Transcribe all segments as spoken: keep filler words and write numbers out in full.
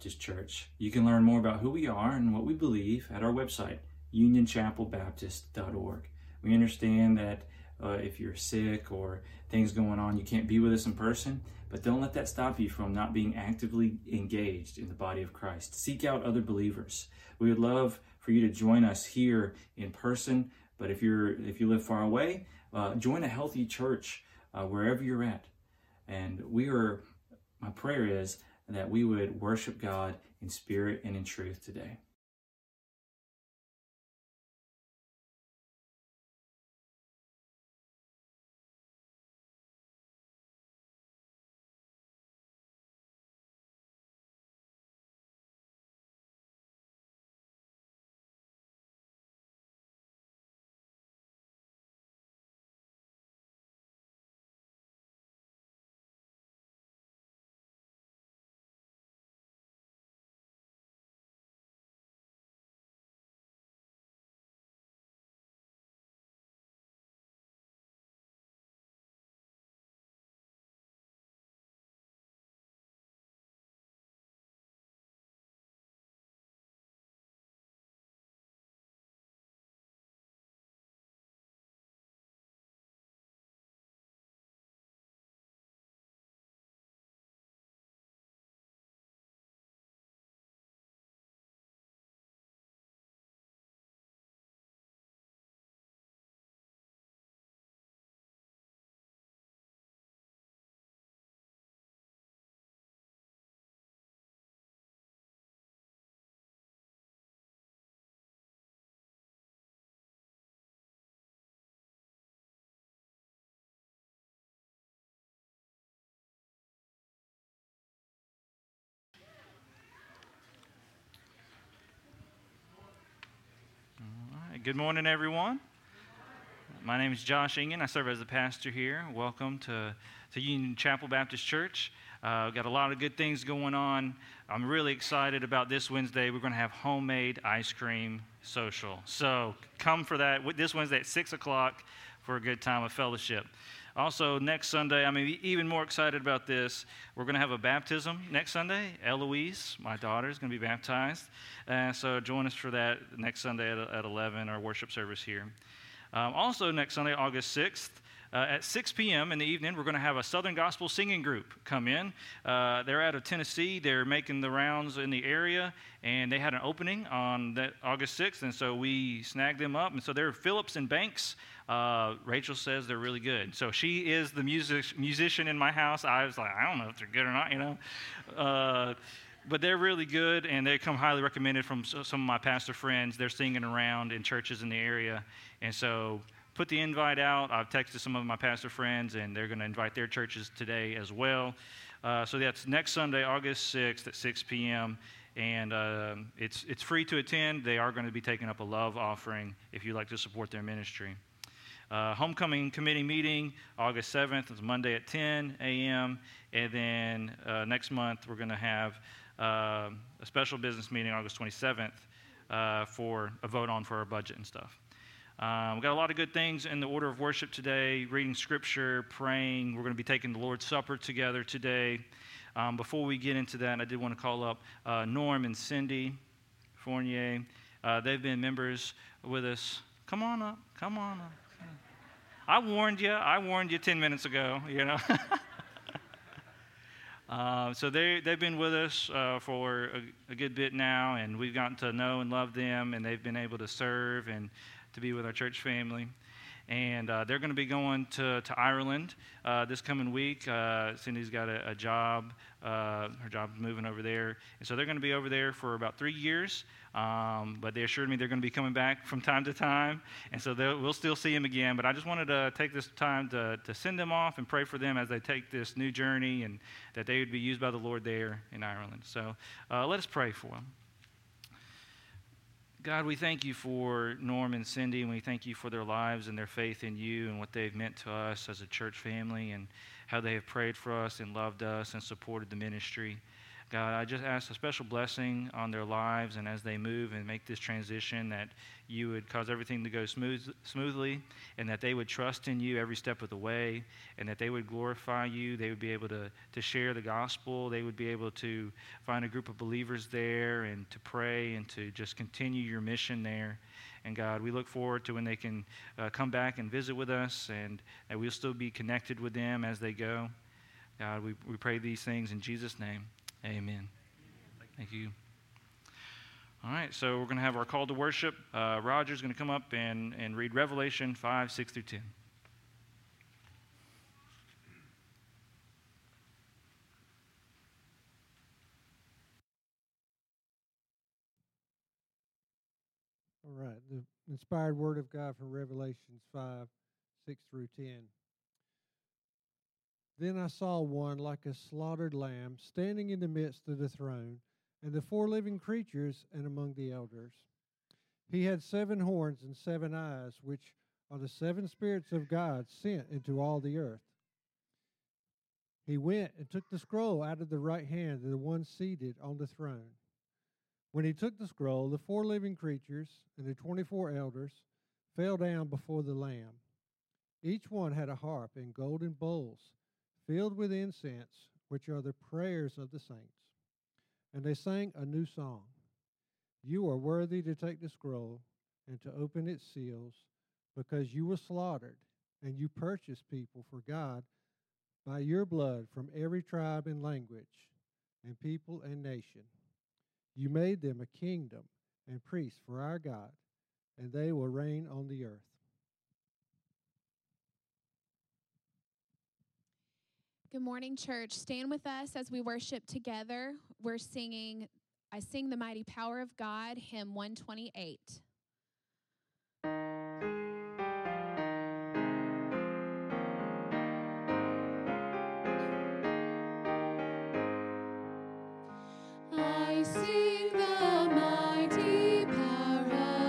Baptist Church. You can learn more about who we are and what we believe at our website, union chapel baptist dot org. We understand that uh, if you're sick or things going on, you can't be with us in person, but don't let that stop you from not being actively engaged in the body of Christ. Seek out other believers. We would love for you to join us here in person, but if you're if you live far away, uh, join a healthy church uh, wherever you're at. And we are, my prayer is that we would worship God in spirit and in truth today. Good morning, everyone. My name is Josh Ingan. I serve as the pastor here. Welcome to, to Union Chapel Baptist Church. Uh, we've got a lot of good things going on. I'm really excited about this Wednesday. We're going to have homemade ice cream social. So come for that this Wednesday at six o'clock for a good time of fellowship. Also, next Sunday, I'm even more excited about this. We're going to have a baptism next Sunday. Eloise, my daughter, is going to be baptized. Uh, so join us for that next Sunday at, at eleven, our worship service here. Um, also, next Sunday, August sixth, uh, at six p.m. in the evening, we're going to have a Southern Gospel singing group come in. Uh, they're out of Tennessee. They're making the rounds in the area, and they had an opening on that August sixth, and so we snagged them up. And so they're Phillips and Banks. Uh, Rachel says they're really good. So she is the music, musician in my house. I was like, I don't know if they're good or not, you know. Uh, but they're really good, and they come highly recommended from some of my pastor friends. They're singing around in churches in the area. And so put the invite out. I've texted some of my pastor friends, and they're going to invite their churches today as well. Uh, so that's next Sunday, August sixth at six p.m., and uh, it's, it's free to attend. They are going to be taking up a love offering if you'd like to support their ministry. Uh, homecoming committee meeting, August seventh, it's Monday at ten a.m., and then uh, next month we're going to have uh, a special business meeting August twenty-seventh uh, for a vote on for our budget and stuff. Um, we've got a lot of good things in the order of worship today, reading scripture, praying. We're going to be taking the Lord's Supper together today. Um, before we get into that, I did want to call up uh, Norm and Cindy Fournier. Uh, they've been members with us. Come on up, come on up. I warned you. I warned you ten minutes ago, you know. uh, so they, they've been with us uh, for a, a good bit now, and we've gotten to know and love them, and they've been able to serve and to be with our church family. And uh, they're going to be going to, to Ireland uh, this coming week. Uh, Cindy's got a, a job. Uh, her job's moving over there. And so they're going to be over there for about three years. Um, but they assured me they're going to be coming back from time to time, and so we'll still see them again. But I just wanted to take this time to, to send them off and pray for them as they take this new journey, and that they would be used by the Lord there in Ireland. So uh, let us pray for them. God, we thank you for Norm and Cindy, and we thank you for their lives and their faith in you and what they've meant to us as a church family, and how they have prayed for us and loved us and supported the ministry. God, I just ask a special blessing on their lives, and as they move and make this transition, that you would cause everything to go smooth, smoothly, and that they would trust in you every step of the way, and that they would glorify you. They would be able to, to share the gospel. They would be able to find a group of believers there and to pray and to just continue your mission there. And God, we look forward to when they can uh, come back and visit with us, and that we'll still be connected with them as they go. God, we, we pray these things in Jesus' name. Amen. Thank you. All right, so we're going to have our call to worship. Uh, Roger's going to come up and, and read Revelation five, six through ten. All right, the inspired word of God from Revelations five, six through ten. Then I saw one like a slaughtered lamb standing in the midst of the throne, and the four living creatures, and among the elders. He had seven horns and seven eyes, which are the seven spirits of God sent into all the earth. He went and took the scroll out of the right hand of the one seated on the throne. When he took the scroll, the four living creatures and the twenty-four elders fell down before the Lamb. Each one had a harp and golden bowls filled with incense, which are the prayers of the saints. And they sang a new song. You are worthy to take the scroll and to open its seals, because you were slaughtered, and you purchased people for God by your blood from every tribe and language and people and nation. You made them a kingdom and priests for our God, and they will reign on the earth. Good morning, church. Stand with us as we worship together. We're singing, I Sing the Mighty Power of God, hymn one twenty-eight. I sing the mighty power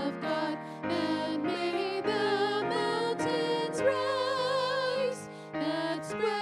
of God, and may the mountains rise that spread.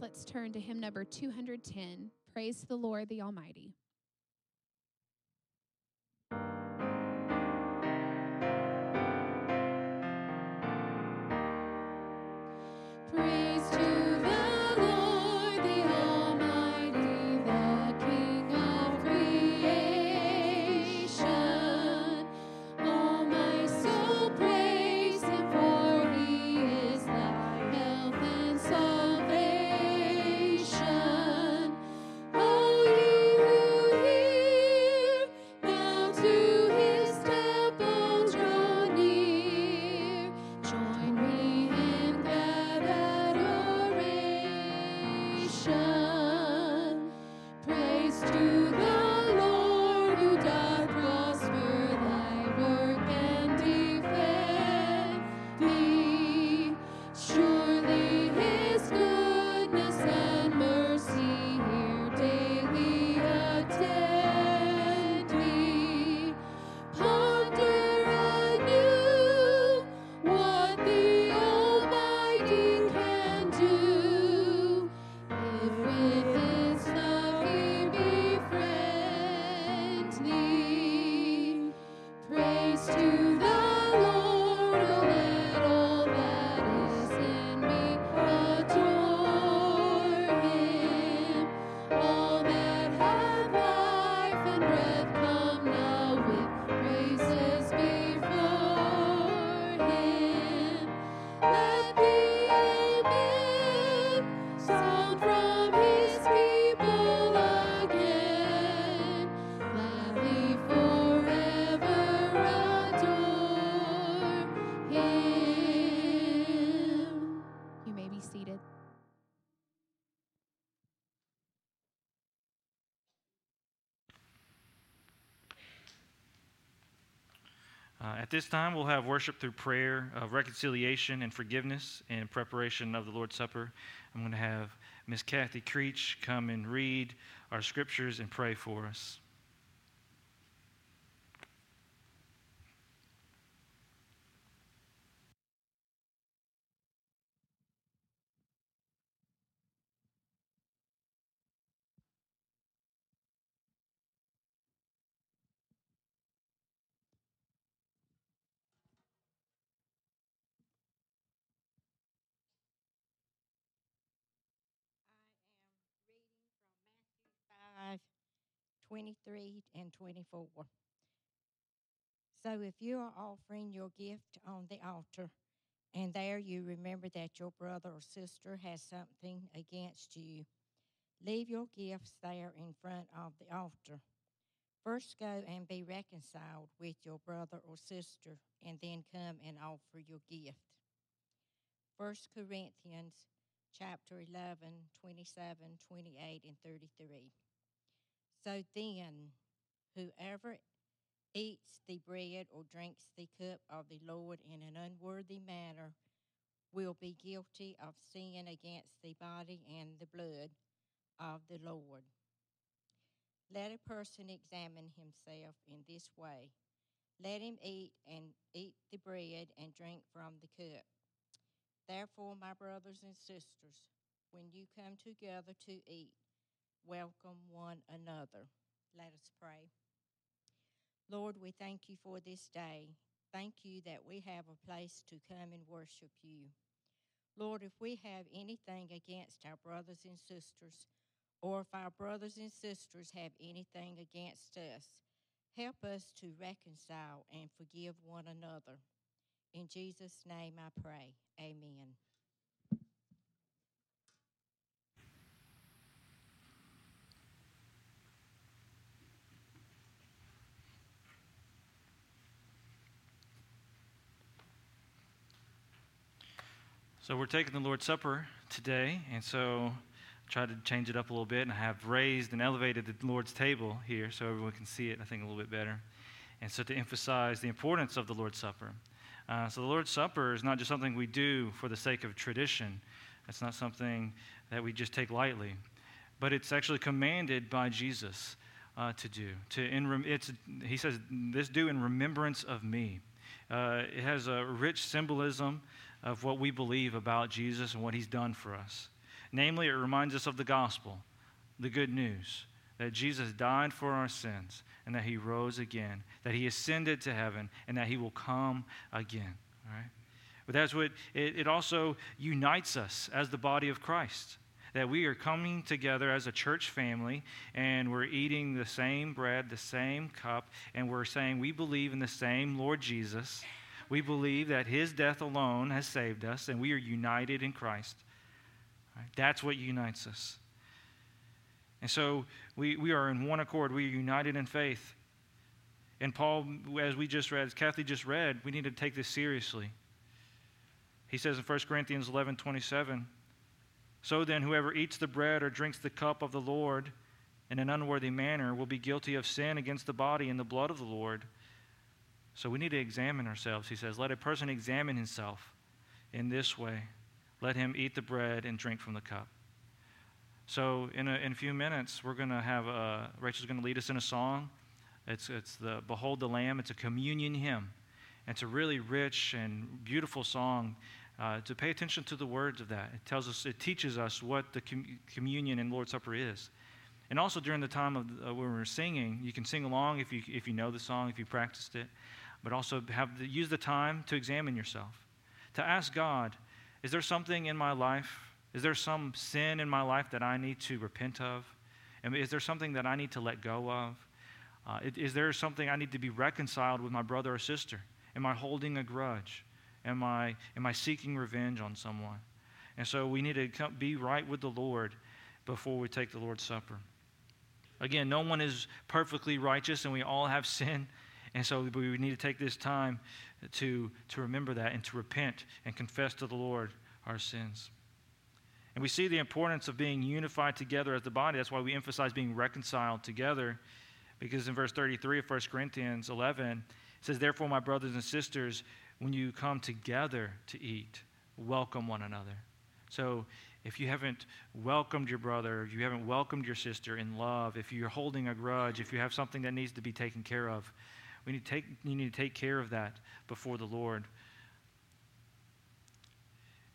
Let's turn to hymn number two ten, Praise the Lord the Almighty. Praise to the Lord the Almighty, the King of creation. Oh, my soul, praise him, for he is thy health and salvation. Oh, you Uh, at this time, we'll have worship through prayer of reconciliation and forgiveness in preparation of the Lord's Supper. I'm going to have Miss Kathy Creech come and read our scriptures and pray for us. twenty-three and twenty-four. So if you are offering your gift on the altar, and there you remember that your brother or sister has something against you, leave your gifts there in front of the altar. First go and be reconciled with your brother or sister, and then come and offer your gift. First Corinthians chapter eleven, twenty-seven, twenty-eight, and thirty-three. So then, whoever eats the bread or drinks the cup of the Lord in an unworthy manner will be guilty of sin against the body and the blood of the Lord. Let a person examine himself in this way. Let him eat and eat the bread and drink from the cup. Therefore, my brothers and sisters, when you come together to eat, welcome one another. Let us pray. Lord, we thank you for this day. Thank you that we have a place to come and worship you. Lord, if we have anything against our brothers and sisters, or if our brothers and sisters have anything against us, help us to reconcile and forgive one another. In Jesus' name I pray. Amen. So we're taking the Lord's Supper today, and so I tried to change it up a little bit, and I have raised and elevated the Lord's table here so everyone can see it, I think, a little bit better, and so to emphasize the importance of the Lord's Supper. Uh, so the Lord's Supper is not just something we do for the sake of tradition. It's not something that we just take lightly, but it's actually commanded by Jesus uh, to do. To in rem- it's He says, this do in remembrance of me. Uh, it has a rich symbolism of what we believe about Jesus and what he's done for us. Namely, it reminds us of the gospel, the good news, that Jesus died for our sins and that he rose again, that he ascended to heaven, and that he will come again. All right? But that's what it, it also unites us as the body of Christ, that we are coming together as a church family, and we're eating the same bread, the same cup, and we're saying we believe in the same Lord Jesus. We believe that his death alone has saved us, and we are united in Christ. Right? That's what unites us. And so we, we are in one accord. We are united in faith. And Paul, as we just read, as Kathy just read, we need to take this seriously. He says in First Corinthians eleven twenty-seven, so then whoever eats the bread or drinks the cup of the Lord in an unworthy manner will be guilty of sin against the body and the blood of the Lord. So we need to examine ourselves. He says, let a person examine himself in this way. Let him eat the bread and drink from the cup. So in a, in a few minutes, we're going to have, a, Rachel's going to lead us in a song. It's it's the Behold the Lamb. It's a communion hymn. It's a really rich and beautiful song. Uh, to pay attention to the words of that. It tells us, it teaches us what the com- communion and Lord's Supper is. And also during the time of uh, when we're singing, you can sing along if you if you know the song, if you practiced it, but also have the, use the time to examine yourself, to ask God, is there something in my life? Is there some sin in my life that I need to repent of? And is there something that I need to let go of? Uh, is there something I need to be reconciled with my brother or sister? Am I holding a grudge? Am I am I seeking revenge on someone? And so we need to come, be right with the Lord before we take the Lord's Supper. Again, no one is perfectly righteous, and we all have sin. And so we need to take this time to, to remember that and to repent and confess to the Lord our sins. And we see the importance of being unified together as the body. That's why we emphasize being reconciled together, because in verse thirty-three of First Corinthians eleven, It says, therefore, my brothers and sisters, when you come together to eat, welcome one another. So if you haven't welcomed your brother, if you haven't welcomed your sister in love, if you're holding a grudge, if you have something that needs to be taken care of, we need to take, you need to take care of that before the Lord.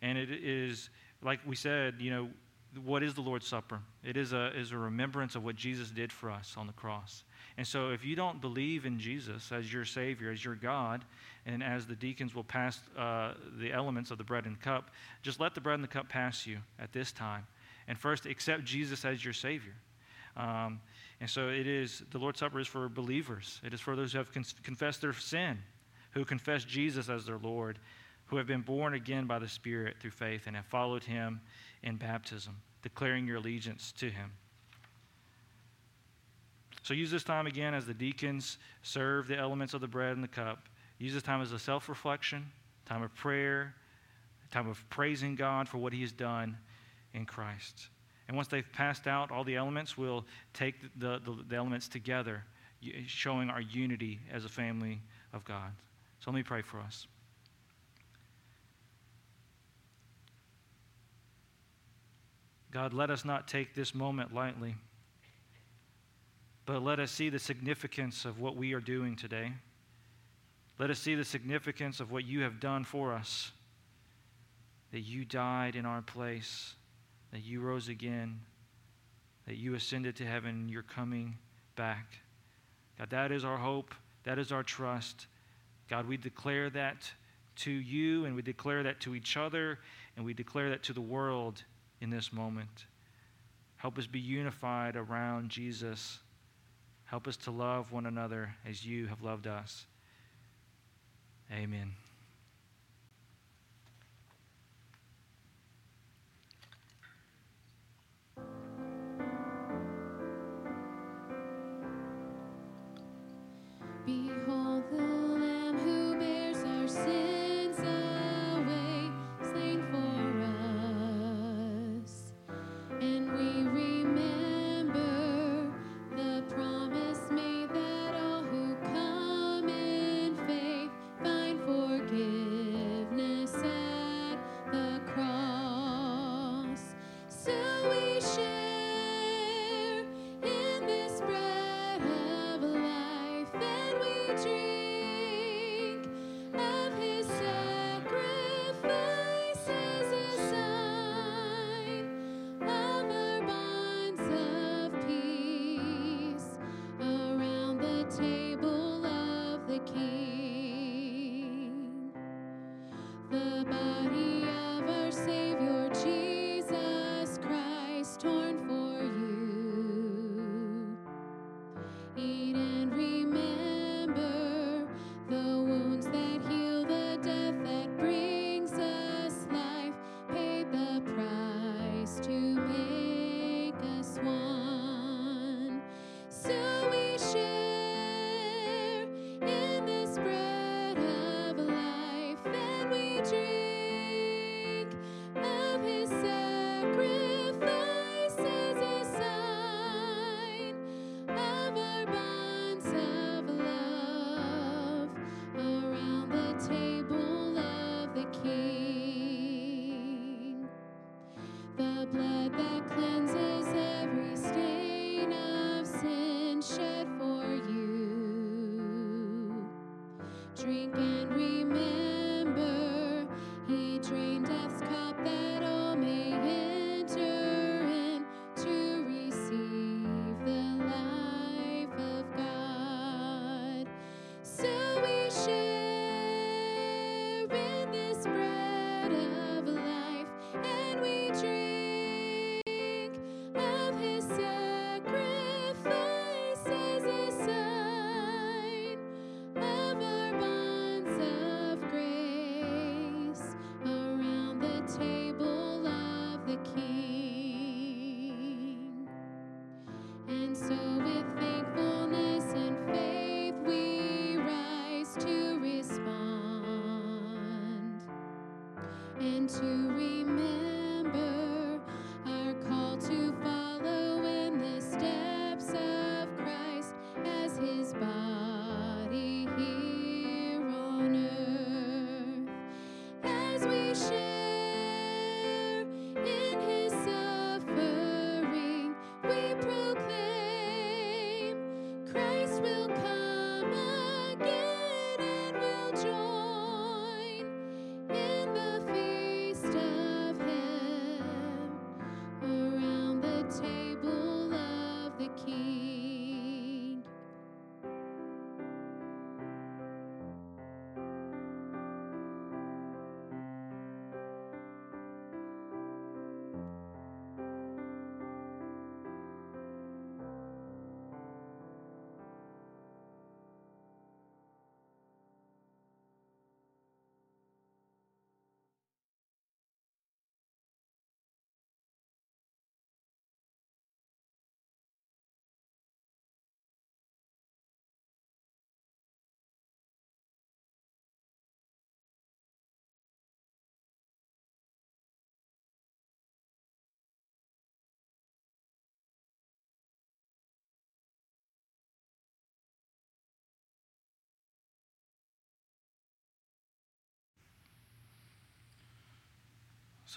And it is, like we said, you know, what is the Lord's Supper? It is a is a remembrance of what Jesus did for us on the cross. And so if you don't believe in Jesus as your Savior, as your God, and as the deacons will pass uh, the elements of the bread and cup, just let the bread and the cup pass you at this time. And first, accept Jesus as your Savior. Um, and so it is, the Lord's Supper is for believers. It is for those who have cons- confessed their sin, who confess Jesus as their Lord, who have been born again by the Spirit through faith and have followed him in baptism, declaring your allegiance to him. So use this time again as the deacons serve the elements of the bread and the cup. Use this time as a self-reflection, time of prayer, time of praising God for what he has done in Christ. And once they've passed out all the elements, we'll take the, the, the elements together, showing our unity as a family of God. So let me pray for us. God, let us not take this moment lightly, but let us see the significance of what we are doing today. Let us see the significance of what you have done for us, that you died in our place, that you rose again, that you ascended to heaven, you're coming back. God, that is our hope, that is our trust. God, we declare that to you, and we declare that to each other, and we declare that to the world in this moment. Help us be unified around Jesus. Help us to love one another as you have loved us. Amen. Behold the Lamb who bears our sin. Spread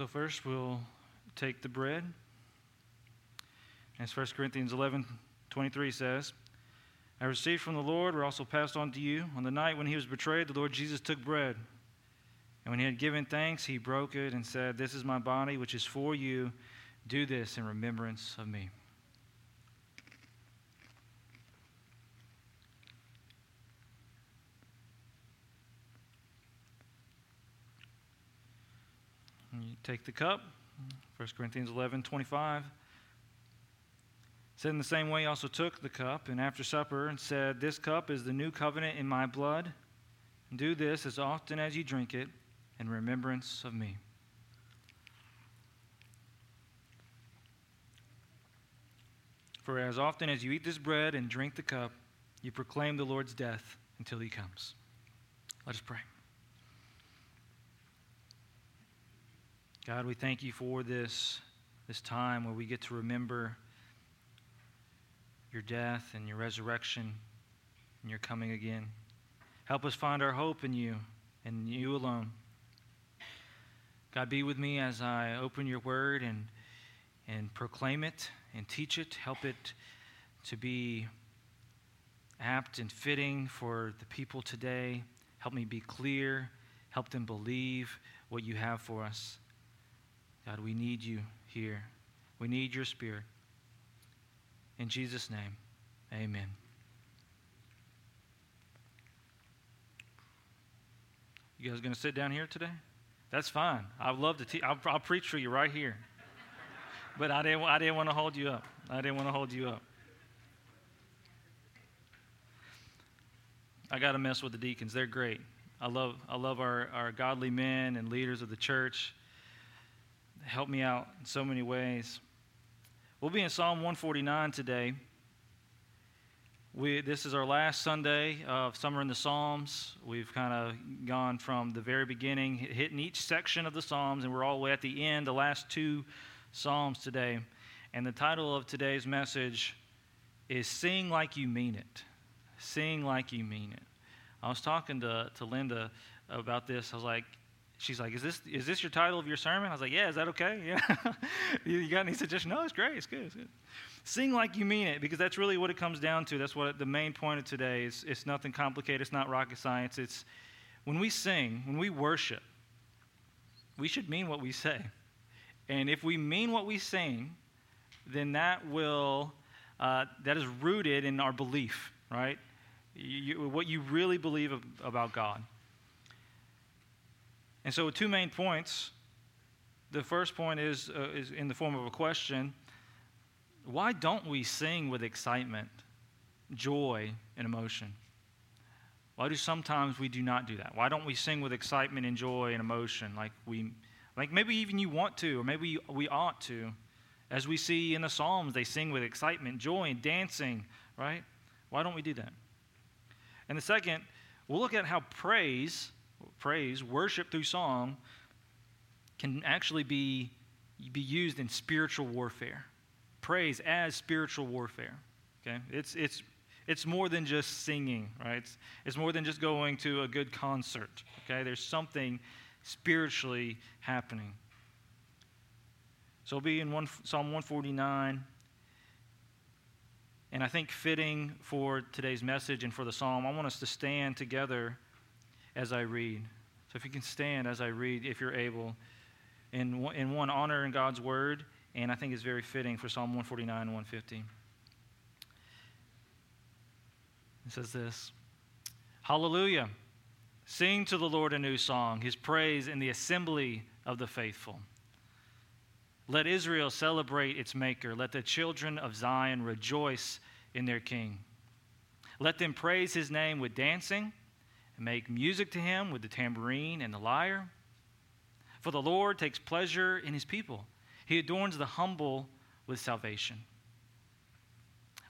So first we'll take the bread. As First Corinthians eleven twenty-three says, I received from the Lord, were also passed on to you. On the night when he was betrayed, the Lord Jesus took bread. And when he had given thanks, he broke it and said, This is my body, which is for you. Do this in remembrance of me. And you take the cup. First Corinthians eleven twenty-five said, in the same way he also took the cup, and after supper, and said, This cup is the new covenant in my blood. Do this as often as you drink it in remembrance of me. For as often as you eat this bread and drink the cup, you proclaim the Lord's death until he comes. Let us pray. God, we thank you for this, this time where we get to remember your death and your resurrection and your coming again. Help us find our hope in you and you alone. God, be with me as I open your word and and proclaim it and teach it. Help it to be apt and fitting for the people today. Help me be clear. Help them believe what you have for us. God, we need you here. We need your spirit. In Jesus' name, amen. You guys going to sit down here today? That's fine. I'd love to teach. I'll, I'll preach for you right here. But I didn't. I didn't want to hold you up. I didn't want to hold you up. I got to mess with the deacons. They're great. I love. I love our, our godly men and leaders of the church. They help me out in so many ways. We'll be in Psalm one forty-nine today. We, this is our last Sunday of Summer in the Psalms. We've kind of gone from the very beginning, hitting each section of the Psalms, and we're all the way at the end, the last two Psalms today. And the title of today's message is Sing Like You Mean It. Sing Like You Mean It. I was talking to, to Linda about this. I was like, she's like, is this is this your title of your sermon? I was like, yeah, is that okay? Yeah. You got any suggestions? No, it's great. It's good. It's good. Sing like you mean it, because that's really what it comes down to. That's what the main point of today is. It's nothing complicated. It's not rocket science. It's when we sing, when we worship, we should mean what we say. And if we mean what we sing, then that will uh, that is rooted in our belief, right? You, you, what you really believe ab- about God. And so two main points. The first point is, uh, is in the form of a question. Why don't we sing with excitement, joy, and emotion? Why do sometimes we do not do that? Why don't we sing with excitement and joy and emotion like we, like maybe even you want to, or maybe we ought to? As we see in the Psalms, they sing with excitement, joy, and dancing, right? Why don't we do that? And the second, we'll look at how praise... Praise, worship through song can actually be, be used in spiritual warfare. Praise as spiritual warfare. Okay, it's it's it's more than just singing, right? It's, it's more than just going to a good concert. Okay, there's something spiritually happening. So it'll be in one, Psalm one forty-nine, and I think fitting for today's message and for the psalm, I want us to stand together as I read. So if you can stand as I read, if you're able, in one, in one honor in God's word, and I think it's very fitting for Psalm one forty-nine and one fifty. It says this, Hallelujah! Sing to the Lord a new song, his praise in the assembly of the faithful. Let Israel celebrate its maker. Let the children of Zion rejoice in their king. Let them praise his name with dancing, make music to him with the tambourine and the lyre. For the Lord takes pleasure in his people. He adorns the humble with salvation.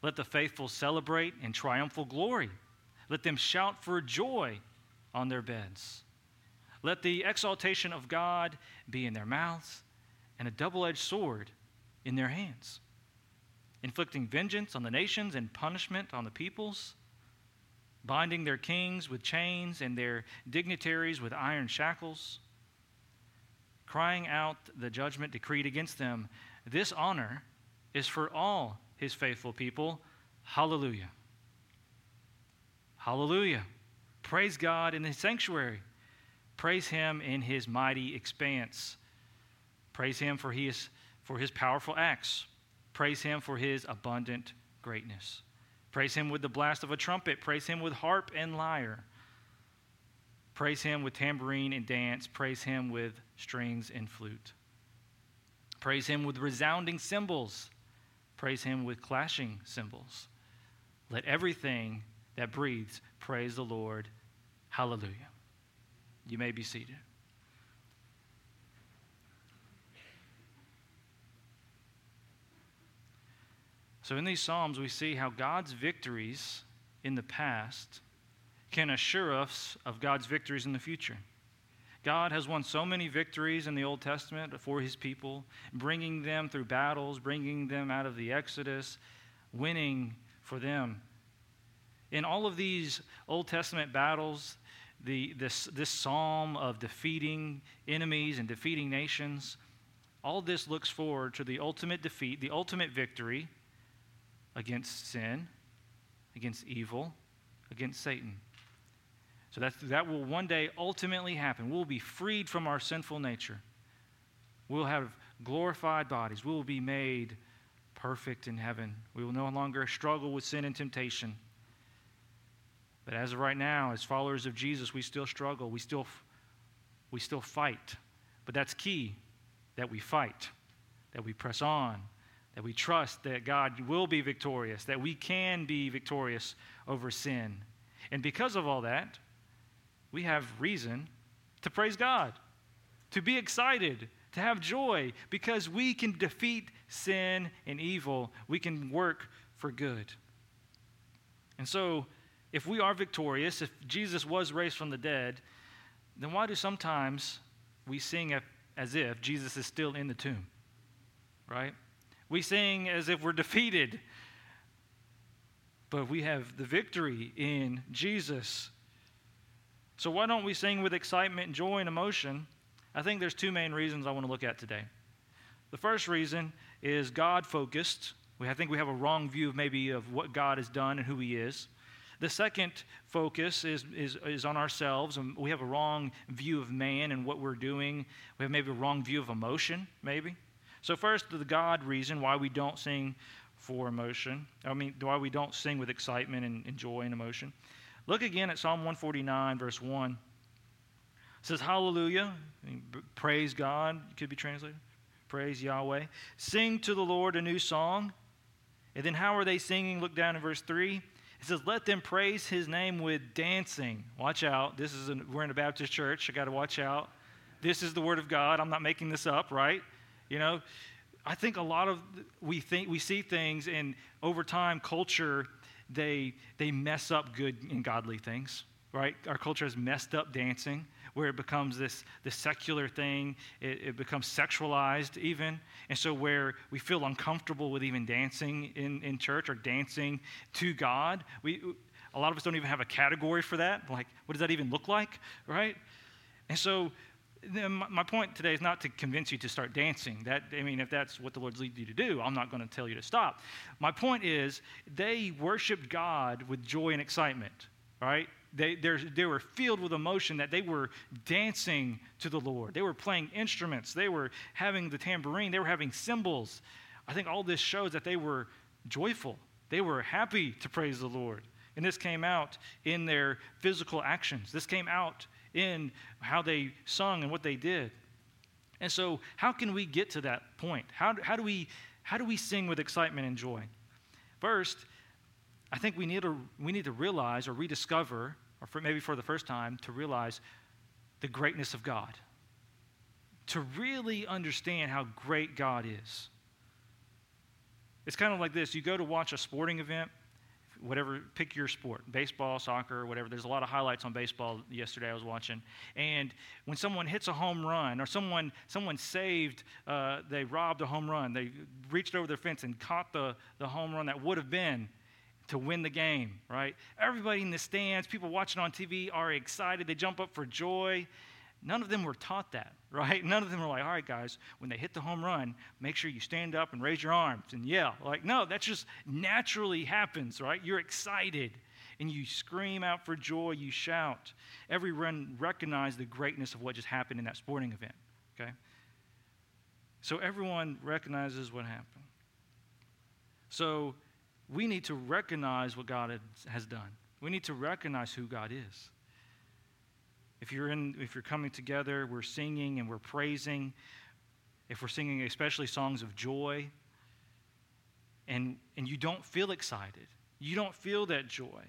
Let the faithful celebrate in triumphal glory. Let them shout for joy on their beds. Let the exaltation of God be in their mouths and a double-edged sword in their hands, inflicting vengeance on the nations and punishment on the peoples, binding their kings with chains and their dignitaries with iron shackles, crying out the judgment decreed against them. This honor is for all his faithful people. Hallelujah. Hallelujah. Praise God in his sanctuary. Praise him in his mighty expanse. Praise him for he is, for his powerful acts. Praise him for his abundant greatness. Praise him with the blast of a trumpet. Praise him with harp and lyre. Praise him with tambourine and dance. Praise him with strings and flute. Praise him with resounding cymbals. Praise him with clashing cymbals. Let everything that breathes praise the Lord. Hallelujah. You may be seated. So in these Psalms, we see how God's victories in the past can assure us of God's victories in the future. God has won so many victories in the Old Testament for his people, bringing them through battles, bringing them out of the Exodus, winning for them. In all of these Old Testament battles, the, this, this psalm of defeating enemies and defeating nations, all this looks forward to the ultimate defeat, the ultimate victory against sin, against evil, against Satan. So that's, that will one day ultimately happen. We'll be freed from our sinful nature. We'll have glorified bodies. We will be made perfect in heaven. We will no longer struggle with sin and temptation. But as of right now, as followers of Jesus, we still struggle. We still, we still fight. But that's key, that we fight, that we press on, that we trust that God will be victorious, that we can be victorious over sin. And because of all that, we have reason to praise God, to be excited, to have joy, because we can defeat sin and evil. We can work for good. And so, if we are victorious, if Jesus was raised from the dead, then why do sometimes we sing as if Jesus is still in the tomb, right? We sing as if we're defeated, but we have the victory in Jesus. So why don't we sing with excitement, joy, and emotion? I think there's two main reasons I want to look at today. The first reason is God-focused. We, I think we have a wrong view of maybe of what God has done and who he is. The second focus is, is, is on ourselves. We have a wrong view of man and what we're doing. We have maybe a wrong view of emotion, maybe. So first, the God reason why we don't sing for emotion. I mean, why we don't sing with excitement and, and joy and emotion. Look again at Psalm one forty-nine, verse one. It says, Hallelujah. Praise God. It could be translated. Praise Yahweh. Sing to the Lord a new song. And then how are they singing? Look down in verse three. It says, let them praise his name with dancing. Watch out. This is a, we're in a Baptist church. I got to watch out. This is the word of God. I'm not making this up, right? You know, I think a lot of we think we see things, and over time, culture they they mess up good and godly things, right? Our culture has messed up dancing, where it becomes this this secular thing. It, it becomes sexualized even, and so where we feel uncomfortable with even dancing in, in church or dancing to God. We a lot of us don't even have a category for that. Like, what does that even look like, right? And so. My point today is not to convince you to start dancing. That I mean, if that's what the Lord's leading you to do, I'm not going to tell you to stop. My point is they worshiped God with joy and excitement, right? They, they were filled with emotion that they were dancing to the Lord. They were playing instruments. They were having the tambourine. They were having cymbals. I think all this shows that they were joyful. They were happy to praise the Lord. And this came out in their physical actions. This came out in how they sung and what they did. And so how can we get to that point? How, how do we how do we sing with excitement and joy? First, I think we need to we need to realize or rediscover, or for maybe for the first time, to realize the greatness of God. To really understand how great God is. It's kind of like this. You go to watch a sporting event, whatever, pick your sport, baseball, soccer, whatever. There's a lot of highlights on baseball yesterday I was watching. And when someone hits a home run or someone someone saved, uh, they robbed a home run, they reached over their fence and caught the, the home run that would have been to win the game, right? Everybody in the stands, people watching on T V are excited. They jump up for joy. None of them were taught that, right? None of them were like, all right, guys, when they hit the home run, make sure you stand up and raise your arms and yell. Like, no, that just naturally happens, right? You're excited, and you scream out for joy, you shout. Everyone recognized the greatness of what just happened in that sporting event, okay? So everyone recognizes what happened. So we need to recognize what God has done. We need to recognize who God is. If you're in, if you're coming together, we're singing and we're praising. If we're singing especially songs of joy, and, and you don't feel excited, you don't feel that joy,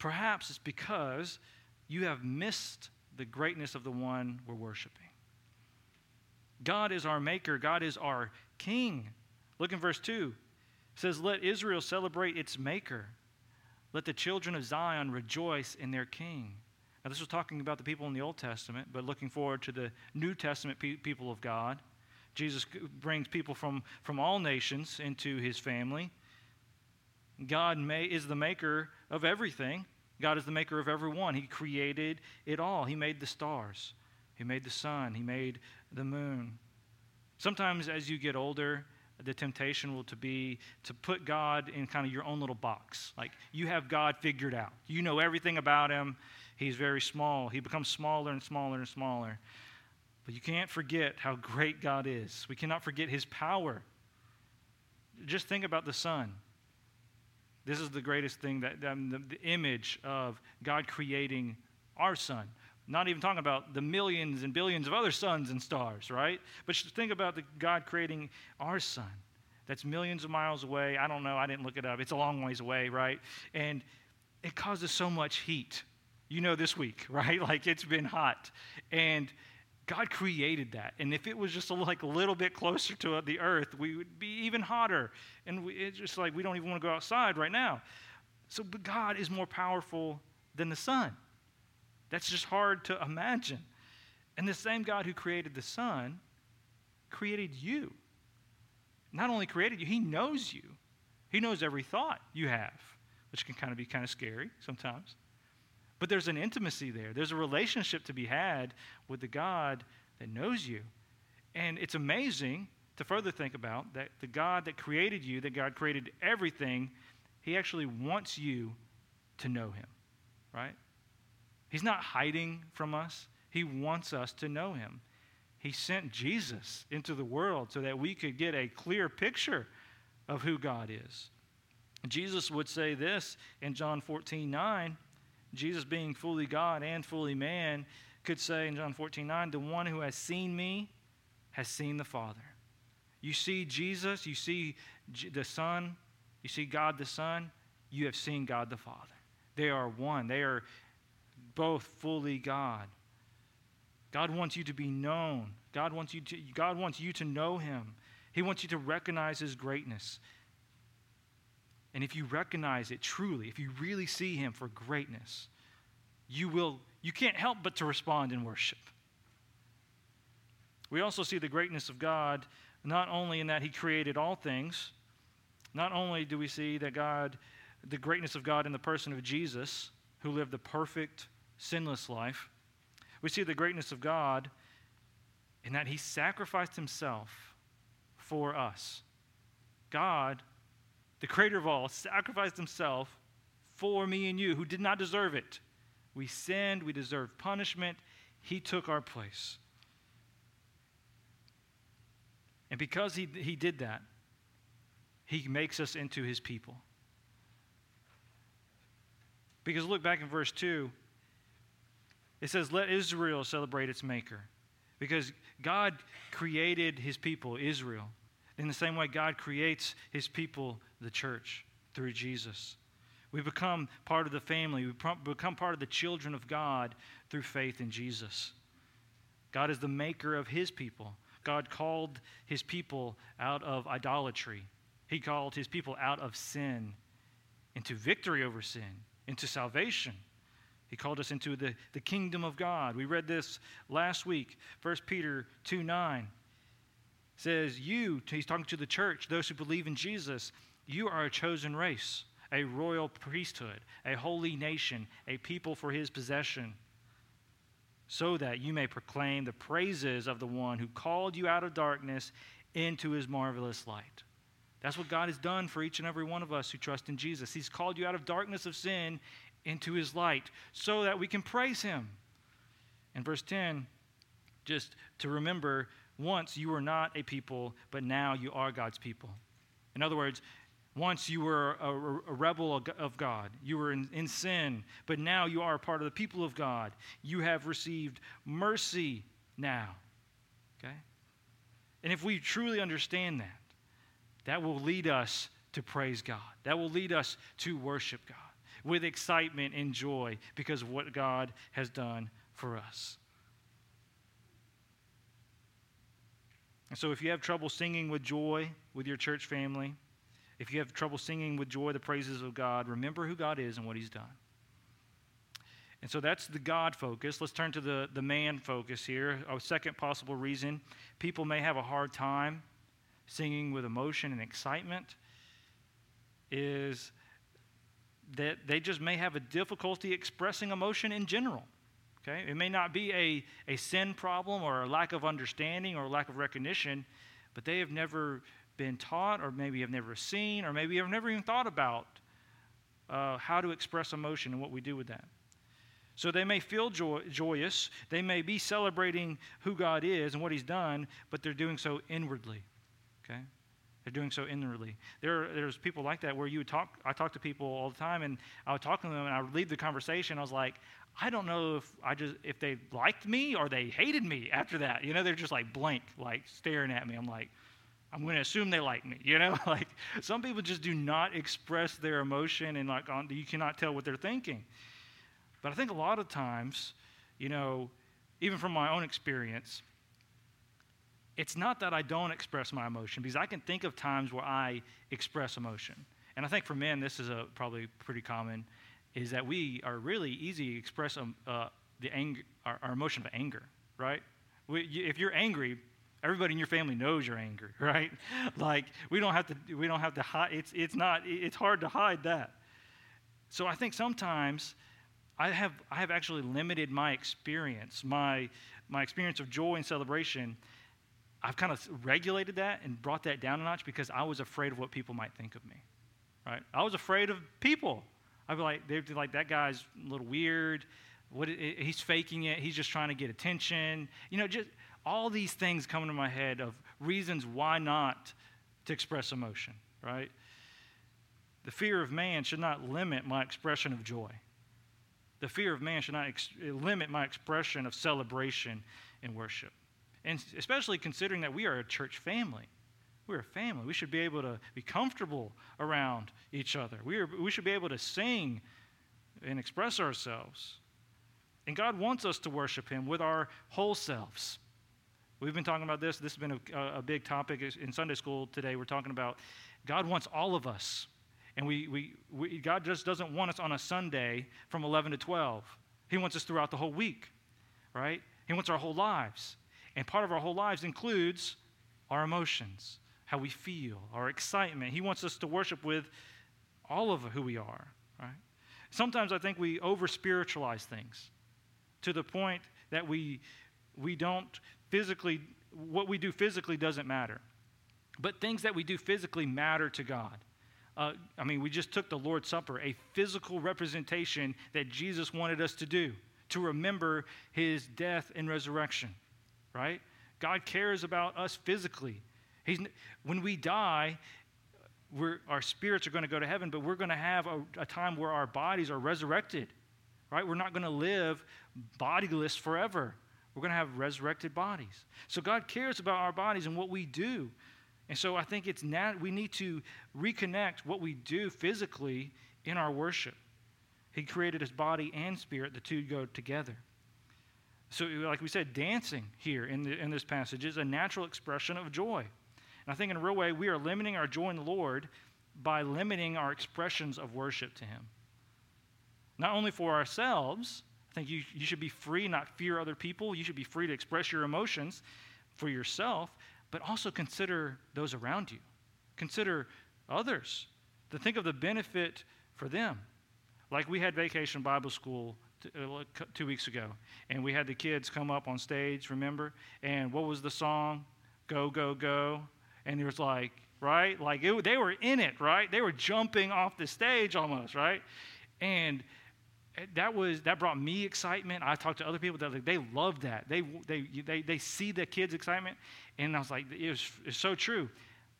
perhaps it's because you have missed the greatness of the one we're worshiping. God is our maker. God is our king. Look in verse two. It says, let Israel celebrate its maker. Let the children of Zion rejoice in their king. Now, this was talking about the people in the Old Testament, but looking forward to the New Testament pe- people of God. Jesus brings people from, from all nations into his family. God may, is the maker of everything. God is the maker of everyone. He created it all. He made the stars. He made the sun. He made the moon. Sometimes as you get older, the temptation will to be to put God in kind of your own little box. Like, you have God figured out. You know everything about him. He's very small. He becomes smaller and smaller and smaller. But you can't forget how great God is. We cannot forget his power. Just think about the sun. This is the greatest thing, that um, the, the image of God creating our sun. Not even talking about the millions and billions of other suns and stars, right? But just think about the God creating our sun. That's millions of miles away. I don't know. I didn't look it up. It's a long ways away, right? And it causes so much heat. You know, this week, right? Like, it's been hot. And God created that. And if it was just a, like a little bit closer to the earth, we would be even hotter. And we, it's just like we don't even want to go outside right now. So, but God is more powerful than the sun. That's just hard to imagine. And the same God who created the sun created you. Not only created you, he knows you. He knows every thought you have, which can kind of be kind of scary sometimes. But there's an intimacy there. There's a relationship to be had with the God that knows you. And it's amazing to further think about that the God that created you, that God created everything, he actually wants you to know him, right? He's not hiding from us. He wants us to know him. He sent Jesus into the world so that we could get a clear picture of who God is. Jesus would say this in John fourteen nine. Jesus, being fully God and fully man, could say in John fourteen nine, the one who has seen me has seen the Father. You see Jesus, you see the Son, you see God the Son, you have seen God the Father. They are one. They are both fully God. God wants you to be known. God wants you to, God wants you to know him. He wants you to recognize his greatness. And if you recognize it truly, if you really see him for greatness, you will, you can't help but to respond in worship. We also see the greatness of God not only in that he created all things, not only do we see that God, the greatness of God in the person of Jesus, who lived the perfect, sinless life, we see the greatness of God in that he sacrificed himself for us. God, the creator of all, sacrificed himself for me and you who did not deserve it. We sinned, we deserved punishment. He took our place. And because he, he did that, he makes us into his people. Because look back in verse two, it says, let Israel celebrate its maker. Because God created his people, Israel. In the same way, God creates his people, the church, through Jesus. We become part of the family. We become part of the children of God through faith in Jesus. God is the maker of his people. God called his people out of idolatry. He called his people out of sin into victory over sin, into salvation. He called us into the, the kingdom of God. We read this last week, First Peter two nine. Says, you, he's talking to the church, those who believe in Jesus, you are a chosen race, a royal priesthood, a holy nation, a people for his possession. so that you may proclaim the praises of the one who called you out of darkness into his marvelous light. That's what God has done for each and every one of us who trust in Jesus. He's called you out of darkness of sin into his light so that we can praise him. In verse ten, just to remember, once you were not a people, but now you are God's people. In other words, once you were a, a rebel of God. You were in, in sin, but now you are a part of the people of God. You have received mercy now. Okay? And if we truly understand that, that will lead us to praise God. That will lead us to worship God with excitement and joy because of what God has done for us. And so if you have trouble singing with joy with your church family, if you have trouble singing with joy the praises of God, remember who God is and what he's done. And so that's the God focus. Let's turn to the, the man focus here. A second possible reason people may have a hard time singing with emotion and excitement is that they just may have a difficulty expressing emotion in general. Okay? It may not be a, a sin problem or a lack of understanding or a lack of recognition, but they have never been taught, or maybe have never seen, or maybe have never even thought about uh, how to express emotion and what we do with that. So they may feel joy- joyous, they may be celebrating who God is and what he's done, but they're doing so inwardly, okay? They're doing so inwardly. There, there's people like that where you would talk, I talk to people all the time, and I would talk to them, and I would leave the conversation, I was like, I don't know if I just if they liked me or they hated me after that. You know, they're just like blank, like staring at me. I'm like, I'm going to assume they like me, you know? Like, some people just do not express their emotion, and, like, on, you cannot tell what they're thinking. But I think a lot of times, you know, even from my own experience, it's not that I don't express my emotion, because I can think of times where I express emotion. And I think for men, this is a, probably pretty common, is that we are really easy to express um, uh, the ang- our, our emotion of anger, right? We, you, if you're angry, everybody in your family knows you're angry, right? Like, we don't have to, we don't have to hide. It's, it's not, it's hard to hide that. So I think sometimes I have, I have actually limited my experience, my, my experience of joy and celebration. I've kind of regulated that and brought that down a notch because I was afraid of what people might think of me, right? I was afraid of people. I'd be like, they'd be like, that guy's a little weird. What, he's faking it. He's just trying to get attention. You know, just, all these things come into my head of reasons why not to express emotion, right? The fear of man should not limit my expression of joy. The fear of man should not ex- limit my expression of celebration and worship. And especially considering that we are a church family. We're a family. We should be able to be comfortable around each other. We are, we should be able to sing and express ourselves. And God wants us to worship him with our whole selves. We've been talking about this. This has been a, a big topic in Sunday school today. We're talking about God wants all of us. And we, we, we God just doesn't want us on a Sunday from eleven to twelve. He wants us throughout the whole week, right? He wants our whole lives. And part of our whole lives includes our emotions, how we feel, our excitement. He wants us to worship with all of who we are, right? Sometimes I think we over-spiritualize things to the point that we we don't physically, what we do physically doesn't matter. But things that we do physically matter to God. Uh, I mean, we just took the Lord's Supper, a physical representation that Jesus wanted us to do, to remember his death and resurrection, right? God cares about us physically. He's, when we die, we're, our spirits are going to go to heaven, but we're going to have a, a time where our bodies are resurrected, right? We're not going to live bodiless forever. We're going to have resurrected bodies. So God cares about our bodies and what we do. And so I think it's nat- we need to reconnect what we do physically in our worship. He created his body and spirit. The two go together. So like we said, dancing here in, the, in this passage is a natural expression of joy. And I think in a real way, we are limiting our joy in the Lord by limiting our expressions of worship to him. Not only for ourselves, I think you, you should be free, not fear other people. You should be free to express your emotions for yourself, but also consider those around you. Consider others, to think of the benefit for them. Like we had Vacation Bible School two weeks ago, and we had the kids come up on stage, remember? And what was the song? Go, go, go. And there was like, right? Like it, they were in it, right? They were jumping off the stage almost, right? And that was that brought me excitement. I talked to other people that like, they loved that. They they they they see the kids' excitement, and I was like, it was, it's so true.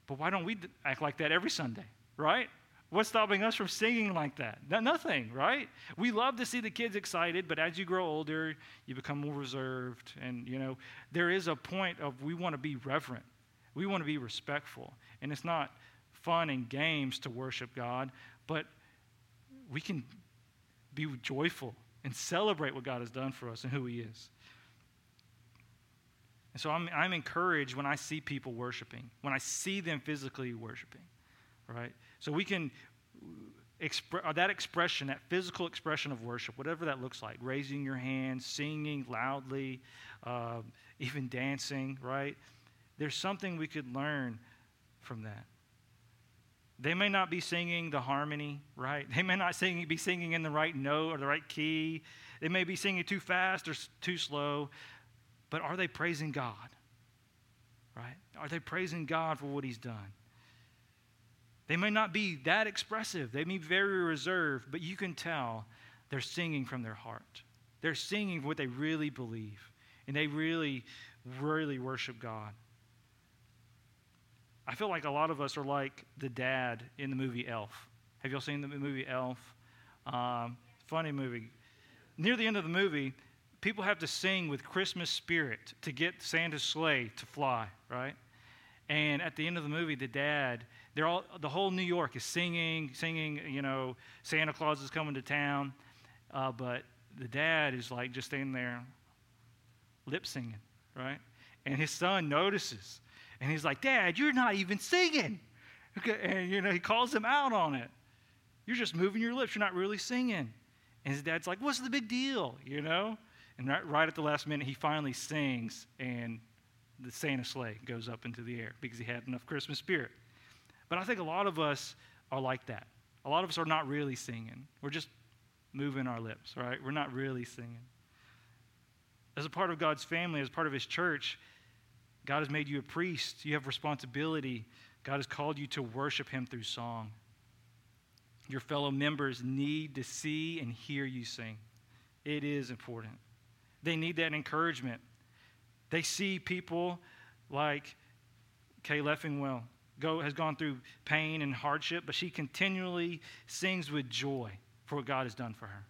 But why don't we act like that every Sunday, right? What's stopping us from singing like that? No, nothing, right? We love to see the kids excited, but as you grow older, you become more reserved, and you know there is a point of we want to be reverent, we want to be respectful, and it's not fun and games to worship God, but we can be joyful and celebrate what God has done for us and who He is. And so I'm, I'm encouraged when I see people worshiping, when I see them physically worshiping, right? So we can express that expression, that physical expression of worship, whatever that looks like, raising your hands, singing loudly, uh, even dancing, right? There's something we could learn from that. They may not be singing the harmony, right? They may not sing, be singing in the right note or the right key. They may be singing too fast or too slow. But are they praising God, right? Are they praising God for what He's done? They may not be that expressive. They may be very reserved, but you can tell they're singing from their heart. They're singing what they really believe, and they really, really worship God. I feel like a lot of us are like the dad in the movie Elf. Have y'all seen the movie Elf? Um, funny movie. Near the end of the movie, people have to sing with Christmas spirit to get Santa's sleigh to fly, right? And at the end of the movie, the dad, they're all, the whole New York is singing, singing, you know, Santa Claus is coming to town. Uh, but the dad is like just standing there lip singing, right? And his son notices. And he's like, Dad, you're not even singing. Okay, and, you know, he calls him out on it. You're just moving your lips. You're not really singing. And his dad's like, what's the big deal, you know? And right, right at the last minute, he finally sings, and the Santa sleigh goes up into the air because he had enough Christmas spirit. But I think a lot of us are like that. A lot of us are not really singing. We're just moving our lips, right? We're not really singing. As a part of God's family, as part of His church, God has made you a priest. You have responsibility. God has called you to worship Him through song. Your fellow members need to see and hear you sing. It is important. They need that encouragement. They see people like Kay Leffingwell go, has gone through pain and hardship, but she continually sings with joy for what God has done for her,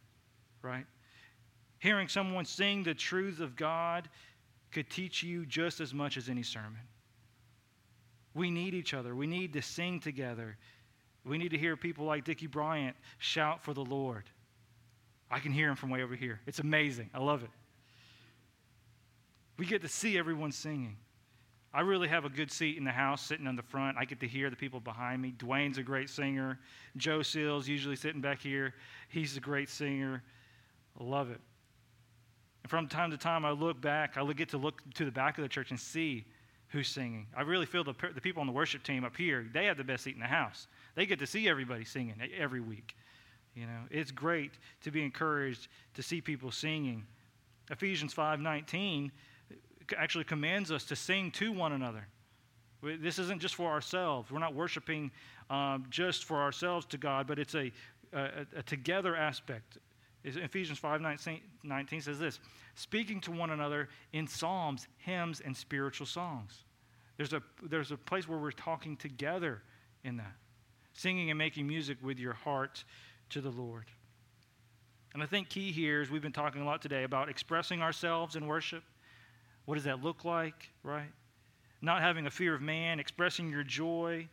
right? Hearing someone sing the truth of God could teach you just as much as any sermon. We need each other. We need to sing together. We need to hear people like Dickie Bryant shout for the Lord. I can hear him from way over here. It's amazing. I love it. We get to see everyone singing. I really have a good seat in the house sitting on the front. I get to hear the people behind me. Dwayne's a great singer. Joe Seals, usually sitting back here. He's a great singer. I love it. And from time to time, I look back. I get to look to the back of the church and see who's singing. I really feel the, the people on the worship team up here, they have the best seat in the house. They get to see everybody singing every week. You know, it's great to be encouraged to see people singing. Ephesians five nineteen actually commands us to sing to one another. This isn't just for ourselves. We're not worshiping um, just for ourselves to God, but it's a, a, a together aspect. Ephesians five nineteen says this, speaking to one another in psalms, hymns, and spiritual songs. There's a, there's a place where we're talking together in that, singing and making music with your heart to the Lord. And I think key here is we've been talking a lot today about expressing ourselves in worship. What does that look like, right? Not having a fear of man, expressing your joy.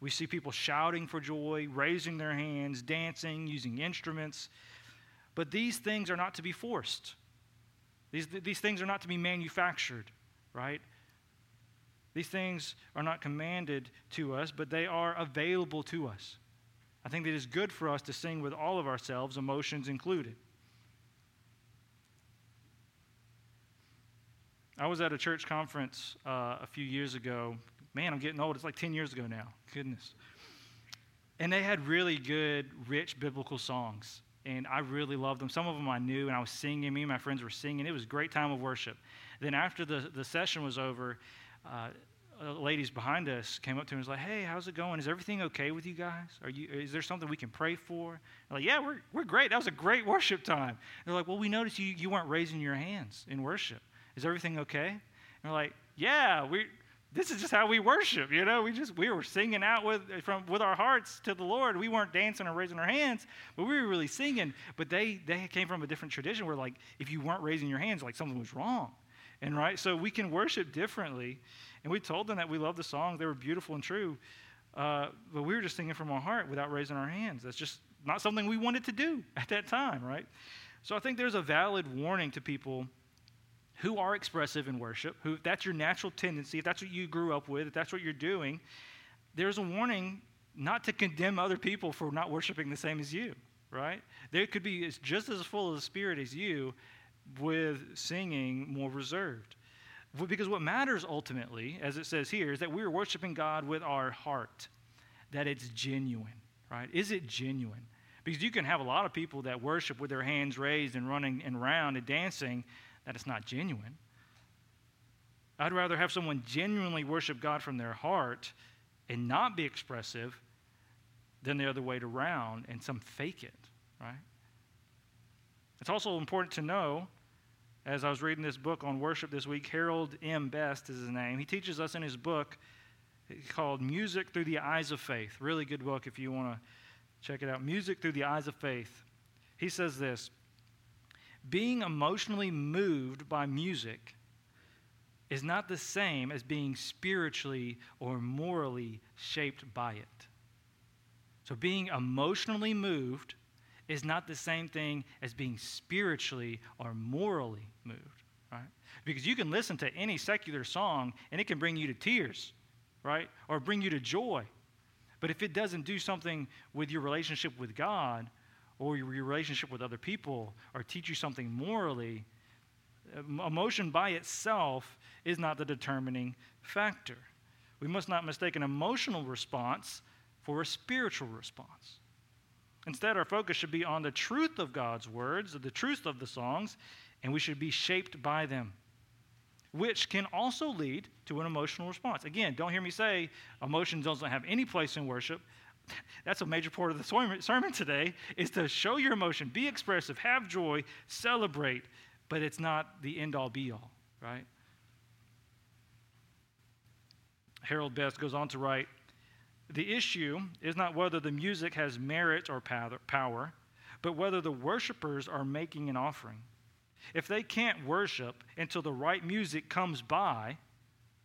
We see people shouting for joy, raising their hands, dancing, using instruments. But these things are not to be forced. These, these things are not to be manufactured, right? These things are not commanded to us, but they are available to us. I think that it's good for us to sing with all of ourselves, emotions included. I was at a church conference uh, a few years ago. Man, I'm getting old. It's like ten years ago now. Goodness. And they had really good, rich biblical songs. and I really loved them. Some of them I knew, and I was singing. Me and my friends were singing. It was a great time of worship. Then after the, the session was over, uh, ladies behind us came up to me and was like, "Hey, how's it going? Is everything okay with you guys? Are you? Is there something we can pray for?" I'm like, "Yeah, we're we're great. That was a great worship time." And they're like, "Well, we noticed you you weren't raising your hands in worship. Is everything okay?" And we're like, "Yeah, we. This is just how we worship. You know, we just we were singing out with from with our hearts to the Lord. We weren't dancing or raising our hands, but we were really singing. But they they came from a different tradition where like if you weren't raising your hands, like something was wrong." And right, so we can worship differently. And we told them that we loved the song. They were beautiful and true. Uh, but we were just singing from our heart without raising our hands. That's just not something we wanted to do at that time, right? So I think there's a valid warning to people who are expressive in worship, who if that's your natural tendency, if that's what you grew up with, if that's what you're doing, there's a warning not to condemn other people for not worshiping the same as you, right? They could be just as full of the Spirit as you, with singing more reserved. Because what matters ultimately, as it says here, is that we're worshiping God with our heart, that it's genuine, right? Is it genuine? Because you can have a lot of people that worship with their hands raised and running and round and dancing, that it's not genuine. I'd rather have someone genuinely worship God from their heart and not be expressive than the other way around and some fake it, right? It's also important to know, as I was reading this book on worship this week, Harold M. Best is his name. He teaches us in his book called Music Through the Eyes of Faith. Really good book if you want to check it out. Music Through the Eyes of Faith. He says this, being emotionally moved by music is not the same as being spiritually or morally shaped by it. So being emotionally moved is not the same thing as being spiritually or morally moved, right? Because you can listen to any secular song, and it can bring you to tears, right? Or bring you to joy. But if it doesn't do something with your relationship with God or your relationship with other people or teach you something morally, emotion by itself is not the determining factor. We must not mistake an emotional response for a spiritual response. Instead, our focus should be on the truth of God's words, the truth of the songs, and we should be shaped by them, which can also lead to an emotional response. Again, don't hear me say emotions don't have any place in worship. That's a major part of the sermon today, is to show your emotion, be expressive, have joy, celebrate, but it's not the end-all, be-all, right? Harold Best goes on to write, the issue is not whether the music has merit or power, but whether the worshipers are making an offering. If they can't worship until the right music comes by,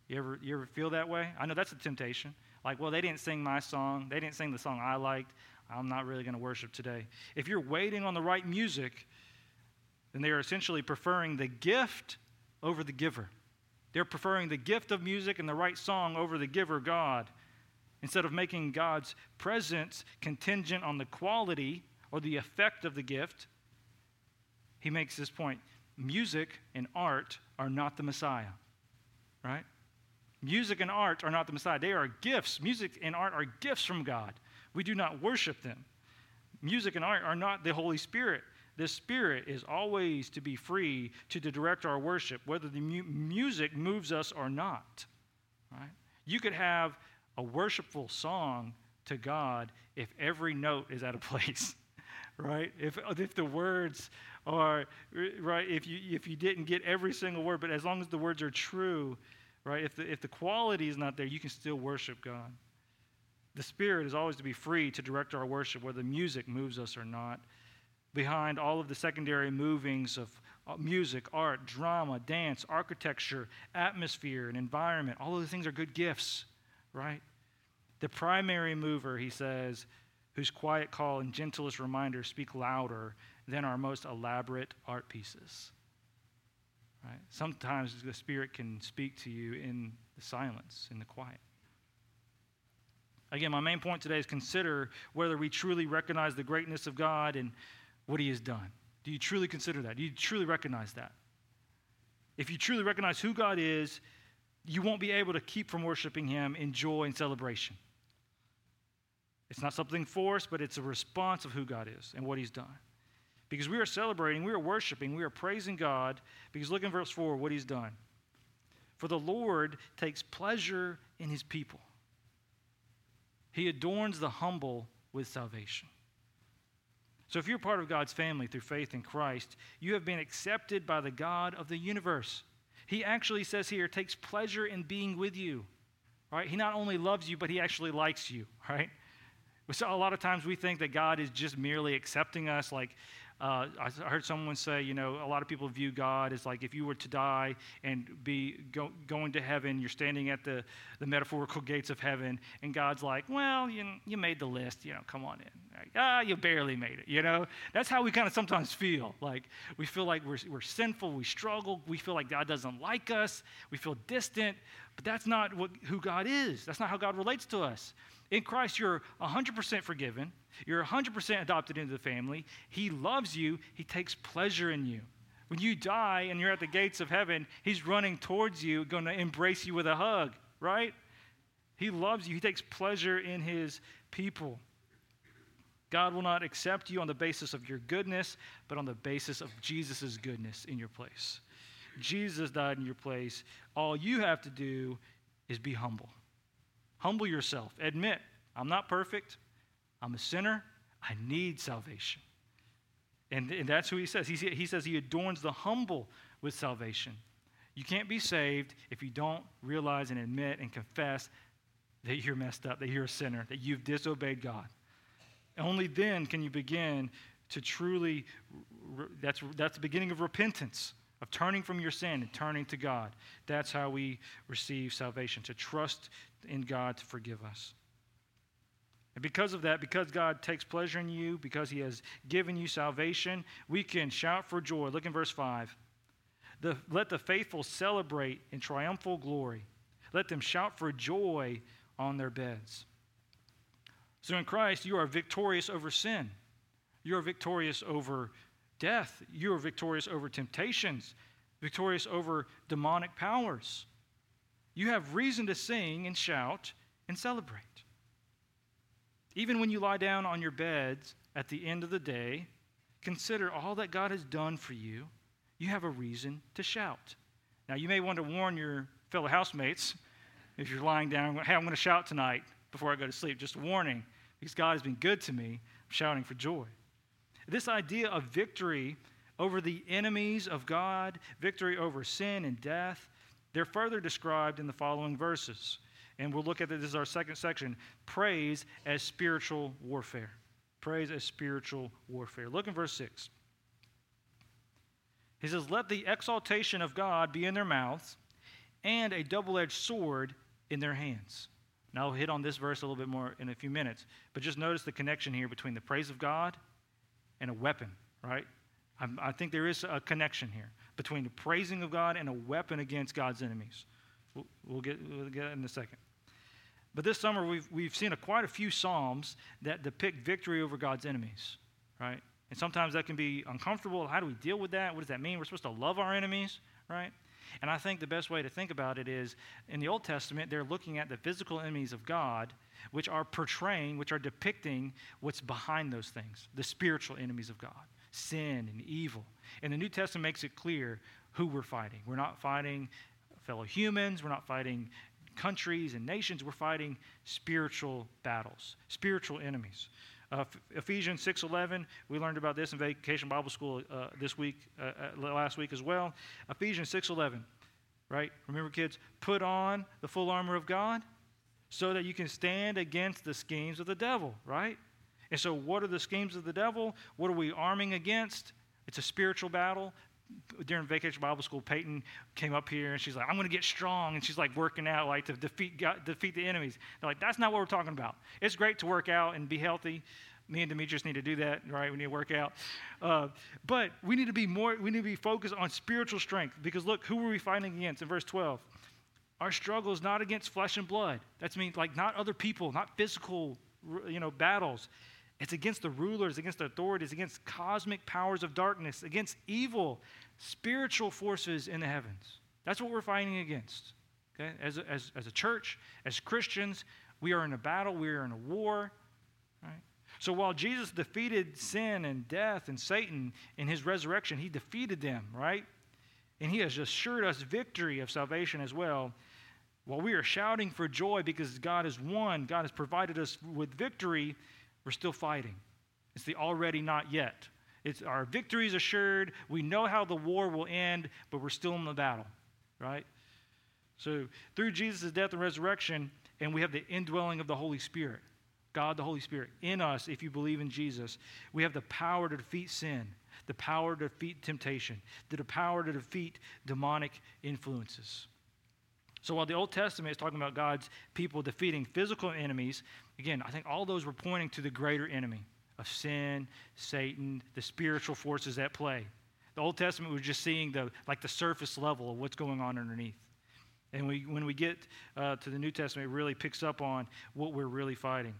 you ever, you ever feel that way? I know that's a temptation. Like, well, they didn't sing my song. They didn't sing the song I liked. I'm not really going to worship today. If you're waiting on the right music, then they are essentially preferring the gift over the giver. They're preferring the gift of music and the right song over the giver, God. Instead of making God's presence contingent on the quality or the effect of the gift, he makes this point. Music and art are not the Messiah, right? Music and art are not the Messiah. They are gifts. Music and art are gifts from God. We do not worship them. Music and art are not the Holy Spirit. The Spirit is always to be free to direct our worship, whether the mu- music moves us or not, right? You could have a worshipful song to God if every note is out of place, right? If if the words are, right, if you if you didn't get every single word, but as long as the words are true, right, if the, if the quality is not there, you can still worship God. The Spirit is always to be free to direct our worship, whether music moves us or not. Behind all of the secondary movings of music, art, drama, dance, architecture, atmosphere, and environment, all those things are good gifts, right? The primary mover, he says, whose quiet call and gentlest reminder speak louder than our most elaborate art pieces. Right? Sometimes the Spirit can speak to you in the silence, in the quiet. Again, my main point today is consider whether we truly recognize the greatness of God and what he has done. Do you truly consider that? Do you truly recognize that? If you truly recognize who God is, you won't be able to keep from worshiping him in joy and celebration. It's not something forced, but it's a response of who God is and what he's done. because we are celebrating, we are worshiping, we are praising God, because look in verse four, what he's done. For the Lord takes pleasure in his people. He adorns the humble with salvation. So if you're part of God's family through faith in Christ, you have been accepted by the God of the universe. He actually says here, takes pleasure in being with you. Right? He not only loves you, but he actually likes you. Right? So a lot of times we think that God is just merely accepting us. Like uh, I heard someone say, you know, a lot of people view God as like if you were to die and be go, going to heaven, you're standing at the, the metaphorical gates of heaven, and God's like, well, you you made the list, you know, come on in. Like, ah, you barely made it, you know. That's how we kind of sometimes feel. Like we feel like we're we're sinful, we struggle, we feel like God doesn't like us, we feel distant, but that's not what who God is. That's not how God relates to us. In Christ, you're one hundred percent forgiven. You're one hundred percent adopted into the family. He loves you. He takes pleasure in you. When you die and you're at the gates of heaven, he's running towards you, going to embrace you with a hug, right? He loves you. He takes pleasure in his people. God will not accept you on the basis of your goodness, but on the basis of Jesus' goodness in your place. Jesus died in your place. All you have to do is be humble. Humble yourself. Admit, I'm not perfect. I'm a sinner. I need salvation. And, and that's who he says. He, he says he adorns the humble with salvation. You can't be saved if you don't realize and admit and confess that you're messed up, that you're a sinner, that you've disobeyed God. Only then can you begin to truly, that's, that's the beginning of repentance, of turning from your sin and turning to God. That's how we receive salvation, to trust in God to forgive us. And because of that, because God takes pleasure in you, because he has given you salvation, we can shout for joy. Look in verse five. The, let the faithful celebrate in triumphal glory. Let them shout for joy on their beds. So in Christ, you are victorious over sin. You are victorious over death. You are victorious over temptations, victorious over demonic powers. You have reason to sing and shout and celebrate. Even when you lie down on your beds at the end of the day, consider all that God has done for you. You have a reason to shout. Now, you may want to warn your fellow housemates if you're lying down, hey, I'm going to shout tonight before I go to sleep. Just a warning, because God has been good to me. I'm shouting for joy. This idea of victory over the enemies of God, victory over sin and death, they're further described in the following verses. And we'll look at this. This is our second section, praise as spiritual warfare. Praise as spiritual warfare. Look in verse six. He says, let the exaltation of God be in their mouths and a double-edged sword in their hands. Now I'll hit on this verse a little bit more in a few minutes. But just notice the connection here between the praise of God and a weapon, right? I'm, I think there is a connection here between the praising of God and a weapon against God's enemies. We'll, we'll get we'll get that in a second. But this summer, we've we've seen a, quite a few Psalms that depict victory over God's enemies, right? And sometimes that can be uncomfortable. How do we deal with that? What does that mean? We're supposed to love our enemies, right? And I think the best way to think about it is, in the Old Testament, they're looking at the physical enemies of God, which are portraying, which are depicting what's behind those things, the spiritual enemies of God. Sin and evil. And the New Testament makes it clear who we're fighting. We're not fighting fellow humans. We're not fighting countries and nations. We're fighting spiritual battles, spiritual enemies. Uh, Ephesians six eleven, we learned about this in Vacation Bible School uh, this week, uh, last week as well. Ephesians six eleven, right? Remember, kids, put on the full armor of God so that you can stand against the schemes of the devil, right? And so what are the schemes of the devil? What are we arming against? It's a spiritual battle. During Vacation Bible School, Peyton came up here, and she's like, I'm going to get strong. And she's like working out like to defeat God, defeat the enemies. They're like, that's not what we're talking about. It's great to work out and be healthy. Me and Demetrius need to do that, right? We need to work out. Uh, but we need to be more, we need to be focused on spiritual strength, because look, who are we fighting against? In verse twelve, our struggle is not against flesh and blood. That's mean like not other people, not physical, you know, battles. It's against the rulers, against the authorities, against cosmic powers of darkness, against evil, spiritual forces in the heavens. That's what we're fighting against. Okay? As a, as, as a church, as Christians, we are in a battle. We are in a war. Right? So while Jesus defeated sin and death and Satan in his resurrection, he defeated them, right? And he has assured us victory of salvation as well. While we are shouting for joy because God has won, God has provided us with victory, we're still fighting. It's the already not yet. It's our victory is assured. We know how the war will end, but we're still in the battle, right? So through Jesus' death and resurrection, and we have the indwelling of the Holy Spirit, God the Holy Spirit, in us if you believe in Jesus, we have the power to defeat sin, the power to defeat temptation, the power to defeat demonic influences. So while the Old Testament is talking about God's people defeating physical enemies, again, I think all those were pointing to the greater enemy of sin, Satan, the spiritual forces at play. The Old Testament was just seeing the like the surface level of what's going on underneath. And we, when we get uh, to the New Testament, it really picks up on what we're really fighting.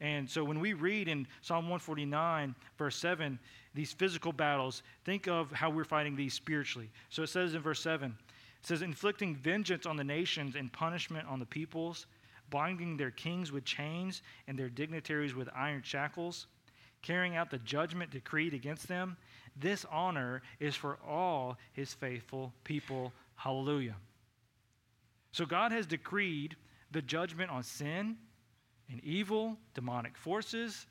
And so when we read in Psalm one forty-nine, verse seven, these physical battles, think of how we're fighting these spiritually. So it says in verse seven, it says, inflicting vengeance on the nations and punishment on the peoples, binding their kings with chains and their dignitaries with iron shackles, carrying out the judgment decreed against them. This honor is for all his faithful people. Hallelujah. So God has decreed the judgment on sin and evil, demonic forces.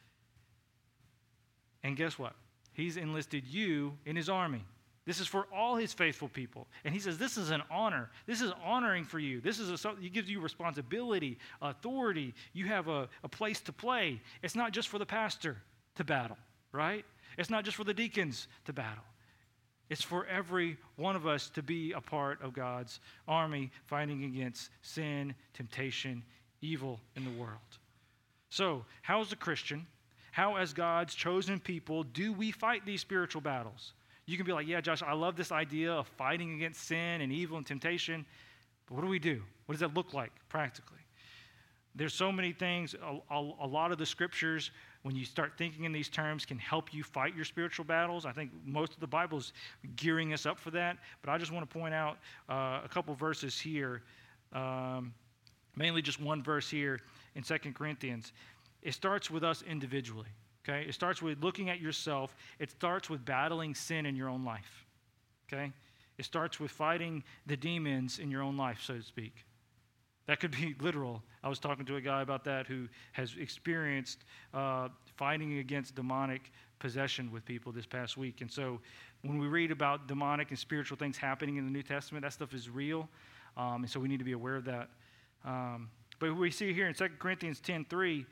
And guess what? He's enlisted you in his army. This is for all his faithful people. And he says, this is an honor. This is honoring for you. This is a, he gives you responsibility, authority. You have a, a place to play. It's not just for the pastor to battle, right? It's not just for the deacons to battle. It's for every one of us to be a part of God's army, fighting against sin, temptation, evil in the world. So, how as a Christian, how as God's chosen people, do we fight these spiritual battles? You can be like, yeah, Josh, I love this idea of fighting against sin and evil and temptation, but what do we do? What does that look like practically? There's so many things. A, a, a lot of the scriptures, when you start thinking in these terms, can help you fight your spiritual battles. I think most of the Bible is gearing us up for that. But I just want to point out uh, a couple verses here, um, mainly just one verse here in Second Corinthians. It starts with us individually, okay? It starts with looking at yourself. It starts with battling sin in your own life, okay? It starts with fighting the demons in your own life, so to speak. That could be literal. I was talking to a guy about that who has experienced uh, fighting against demonic possession with people this past week. And so when we read about demonic and spiritual things happening in the New Testament, that stuff is real. Um, and so we need to be aware of that. Um, but we see here in Second Corinthians ten three, it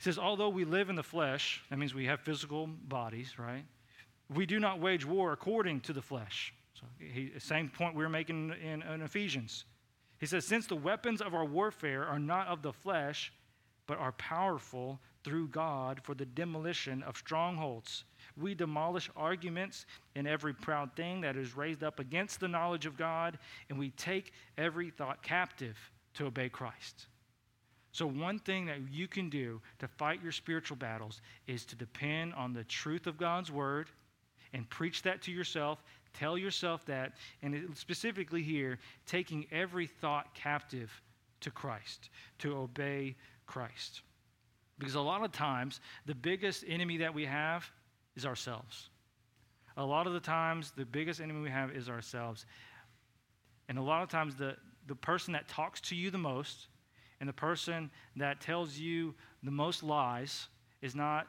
says, although we live in the flesh, that means we have physical bodies, right? We do not wage war according to the flesh. So he, same point we were making in, in Ephesians. He says, since the weapons of our warfare are not of the flesh, but are powerful through God for the demolition of strongholds, we demolish arguments and every proud thing that is raised up against the knowledge of God, and we take every thought captive to obey Christ. So one thing that you can do to fight your spiritual battles is to depend on the truth of God's word and preach that to yourself. Tell yourself that, and specifically here, taking every thought captive to Christ, to obey Christ. Because a lot of times, the biggest enemy that we have is ourselves. A lot of the times, the biggest enemy we have is ourselves. And a lot of times, the, the person that talks to you the most and the person that tells you the most lies is not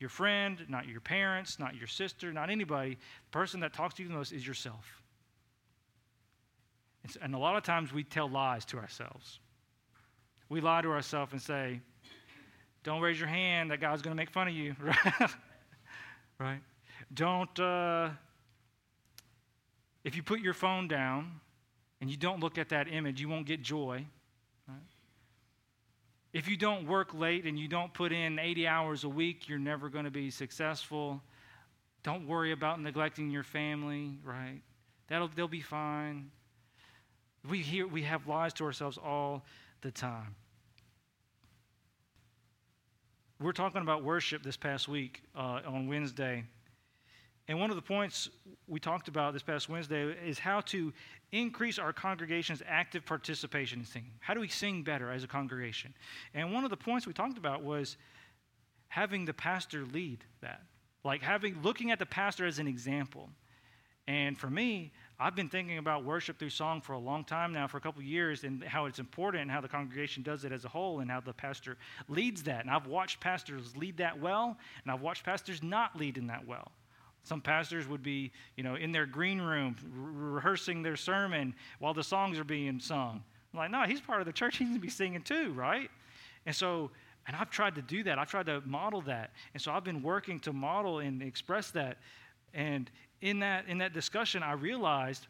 your friend, not your parents, not your sister, not anybody. The person that talks to you the most is yourself. And, so, and a lot of times we tell lies to ourselves. We lie to ourselves and say, don't raise your hand, that guy's going to make fun of you. Right? Don't, uh, if you put your phone down and you don't look at that image, you won't get joy. Right? If you don't work late and you don't put in eighty hours a week, you're never going to be successful. Don't worry about neglecting your family, right? That'll they'll be fine. We hear we have lies to ourselves all the time. We're talking about worship this past week uh, on Wednesday, And one of the points we talked about this past Wednesday is how to increase our congregation's active participation in singing. How do we sing better as a congregation? And one of the points we talked about was having the pastor lead that. Like having looking at the pastor as an example. And for me, I've been thinking about worship through song for a long time now, for a couple of years, and how it's important and how the congregation does it as a whole and how the pastor leads that. And I've watched pastors lead that well, and I've watched pastors not leading that well. Some pastors would be, you know, in their green room re- rehearsing their sermon while the songs are being sung. I'm like, no, he's part of the church. He's going to be singing too, right? And so, and I've tried to do that. I've tried to model that. And so I've been working to model and express that. And in that in that discussion, I realized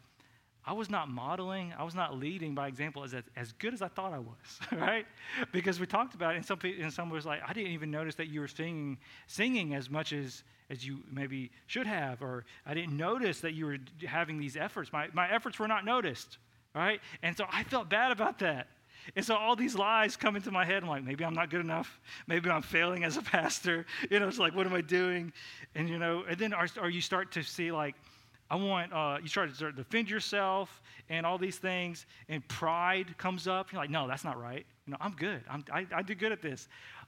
I was not modeling, I was not leading by example as as good as I thought I was, right? Because we talked about it, and some people, and someone was like, I didn't even notice that you were singing singing as much as, as you maybe should have, or I didn't notice that you were having these efforts. My my efforts were not noticed, right? And so I felt bad about that. And so all these lies come into my head. I'm like, maybe I'm not good enough. Maybe I'm failing as a pastor. You know, it's like, what am I doing? And, you know, and then are, are you start to see, like, I want, uh, you start to start to defend yourself and all these things, and pride comes up. You're like, no, that's not right. You know, I'm good. I'm, I, I do good at this.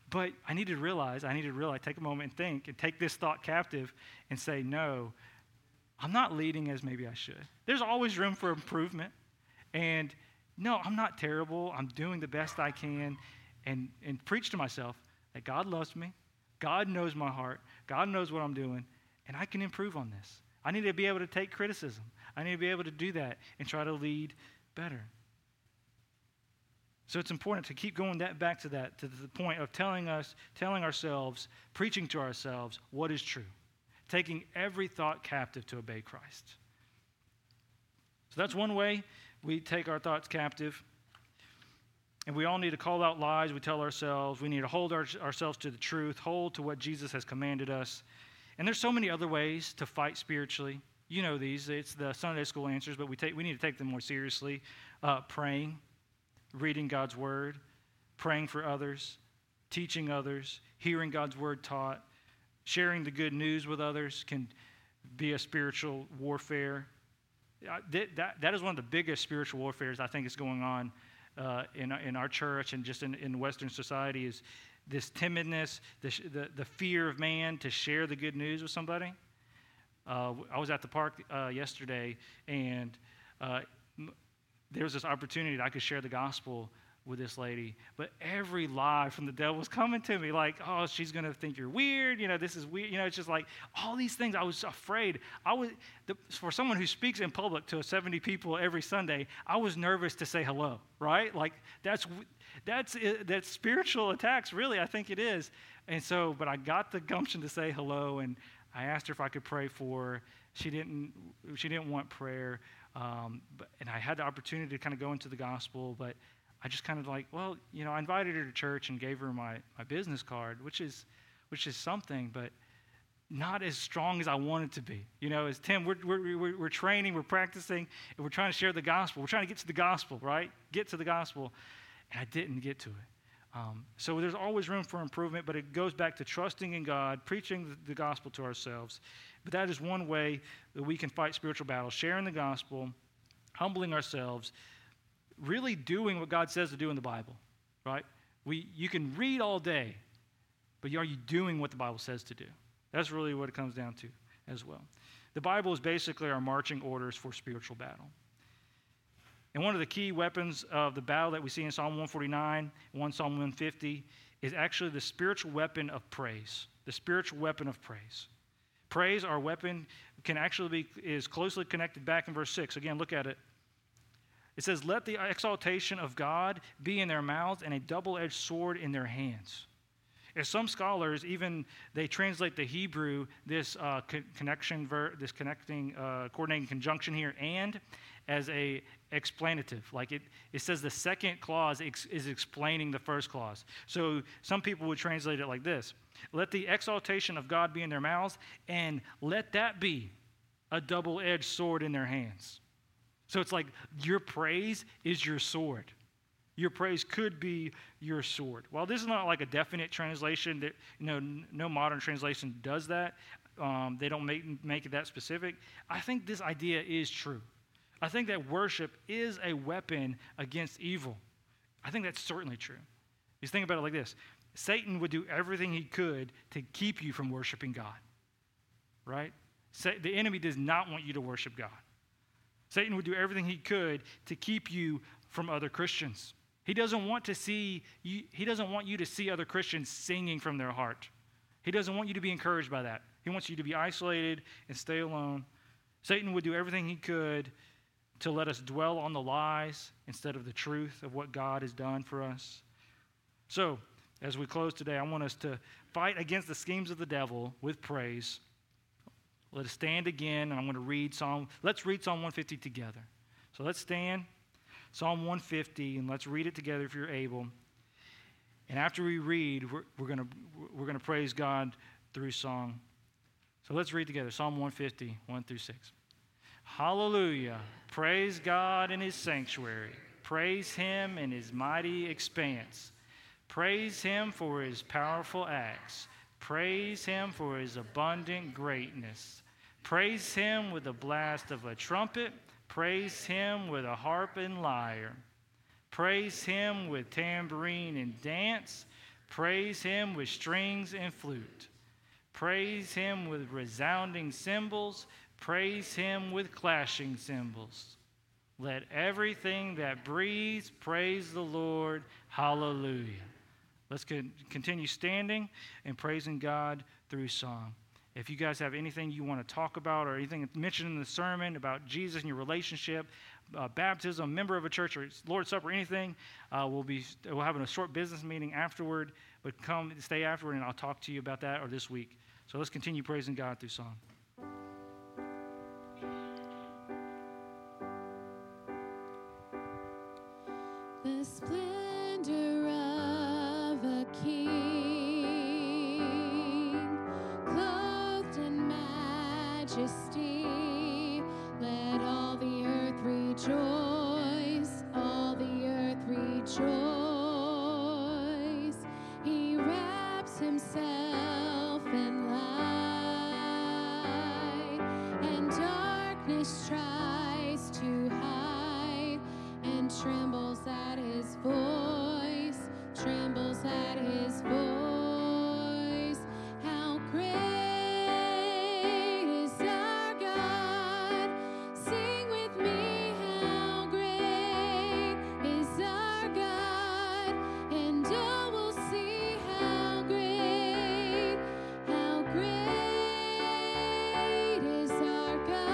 But I need to realize, I need to realize, take a moment and think, and take this thought captive and say, no, I'm not leading as maybe I should. There's always room for improvement. And no, I'm not terrible. I'm doing the best I can, and, and preach to myself that God loves me. God knows my heart. God knows what I'm doing, and I can improve on this. I need to be able to take criticism. I need to be able to do that and try to lead better. So it's important to keep going that back to that, to the point of telling us, telling ourselves, preaching to ourselves what is true, taking every thought captive to obey Christ. So that's one way we take our thoughts captive, and we all need to call out lies we tell ourselves. We need to hold our, ourselves to the truth, hold to what Jesus has commanded us. And there's so many other ways to fight spiritually. You know these. It's the Sunday school answers, but we take we need to take them more seriously. Uh, praying, reading God's word, praying for others, teaching others, hearing God's word taught, sharing the good news with others can be a spiritual warfare. That, that, that is one of the biggest spiritual warfares I think is going on uh, in, in our church and just in, in Western society, is this timidness, this, the, the fear of man to share the good news with somebody. Uh, I was at the park uh, yesterday, and uh, there was this opportunity that I could share the gospel with this lady, but every lie from the devil was coming to me, like, oh, she's gonna think you're weird, you know, this is weird, you know, it's just like all these things. I was afraid. I was the, for someone who speaks in public to seventy people every Sunday, I was nervous to say hello, right? Like that's that's that's spiritual attacks, really. I think it is. And so, but I got the gumption to say hello, and I asked her if I could pray for her. She didn't. She didn't want prayer, um, but, and I had the opportunity to kind of go into the gospel, but I just kind of like, well, you know, I invited her to church and gave her my, my business card, which is which is something, but not as strong as I wanted to be. You know, as Tim, we're, we're, we're training, we're practicing, and we're trying to share the gospel. We're trying to get to the gospel, right? Get to the gospel, and I didn't get to it. Um, so there's always room for improvement, but it goes back to trusting in God, preaching the gospel to ourselves. But that is one way that we can fight spiritual battles, sharing the gospel, humbling ourselves, really doing what God says to do in the Bible, right? We you can read all day, but are you doing what the Bible says to do? That's really what it comes down to as well. The Bible is basically our marching orders for spiritual battle. And one of the key weapons of the battle that we see in Psalm one forty-nine, one Psalm one fifty, is actually the spiritual weapon of praise. The spiritual weapon of praise. Praise, our weapon, can actually be is closely connected back in verse six. Again, look at it. It says, let the exaltation of God be in their mouths and a double-edged sword in their hands. As some scholars, even they translate the Hebrew, this uh, co- connection, ver- this connecting, uh, coordinating conjunction here, and as a explanative. Like it, it says the second clause ex- is explaining the first clause. So some people would translate it like this. Let the exaltation of God be in their mouths, and let that be a double-edged sword in their hands. So it's like your praise is your sword. Your praise could be your sword. While this is not like a definite translation, that, you know, no modern translation does that, um, they don't make, make it that specific. I think this idea is true. I think that worship is a weapon against evil. I think that's certainly true. Just think about it like this. Satan would do everything he could to keep you from worshiping God, right? Sa- the enemy does not want you to worship God. Satan would do everything he could to keep you from other Christians. He doesn't want to see you, he doesn't want you to see other Christians singing from their heart. He doesn't want you to be encouraged by that. He wants you to be isolated and stay alone. Satan would do everything he could to let us dwell on the lies instead of the truth of what God has done for us. So, as we close today, I want us to fight against the schemes of the devil with praise. Let us stand again, and I'm going to read Psalm. Let's read Psalm one fifty together. So let's stand, Psalm one fifty, and let's read it together if you're able. And after we read, we're, we're going to we're going to praise God through song. So let's read together, Psalm one fifty, one through six. Hallelujah. Praise God in his sanctuary. Praise him in his mighty expanse. Praise him for his powerful acts. Praise him for his abundant greatness. Praise him with the blast of a trumpet. Praise him with a harp and lyre. Praise him with tambourine and dance. Praise him with strings and flute. Praise him with resounding cymbals. Praise him with clashing cymbals. Let everything that breathes praise the Lord. Hallelujah. Let's continue standing and praising God through song. If you guys have anything you want to talk about or anything mentioned in the sermon about Jesus and your relationship, uh, baptism, member of a church, or Lord's Supper, anything, uh, we'll be we'll have a short business meeting afterward. But come stay afterward, and I'll talk to you about that or this week. So let's continue praising God through song. The splendor of a king, clothed in majesty, let all the earth rejoice, all the earth rejoice. He wraps himself in light, and darkness tries to hide, and trembles at his voice, trembles at his voice. How great is our God? Sing with me, how great is our God? And all will see how great, how great is our God.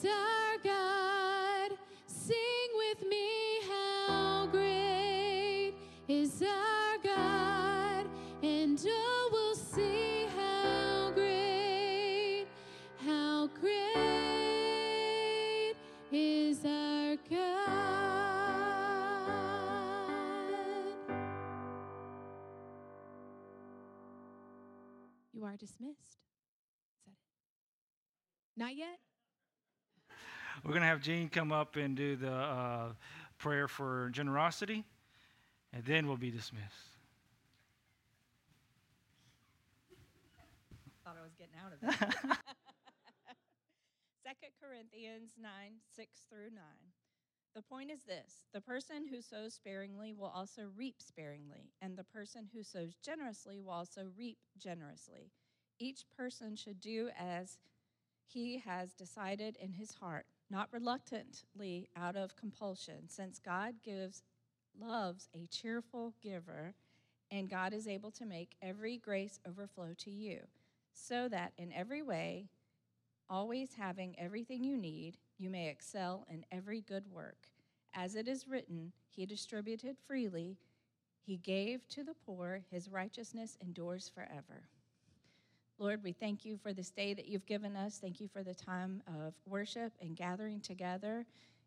is our God. Sing with me, how great is our God, and all will see how great, how great is our God. You are dismissed. Not yet? We're going to have Gene come up and do the uh, prayer for generosity, and then we'll be dismissed. Thought I was getting out of that. Second Corinthians nine, six through nine. The point is this: the person who sows sparingly will also reap sparingly, and the person who sows generously will also reap generously. Each person should do as he has decided in his heart, not reluctantly out of compulsion, since God gives, loves a cheerful giver, and God is able to make every grace overflow to you, so that in every way, always having everything you need, you may excel in every good work. As it is written, he distributed freely, he gave to the poor, his righteousness endures forever. Lord, we thank you for this day that you've given us. Thank you for the time of worship and gathering together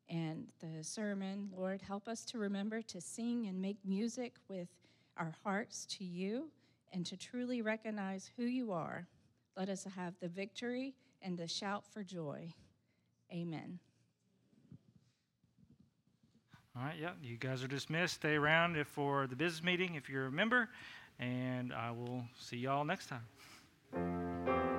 and the sermon. Lord, help us to remember to sing and make music with our hearts to you and to truly recognize who you are. Let us have the victory and the shout for joy. Amen. All right, yeah, you guys are dismissed. Stay around for the business meeting if you're a member, and I will see y'all next time. Thank you.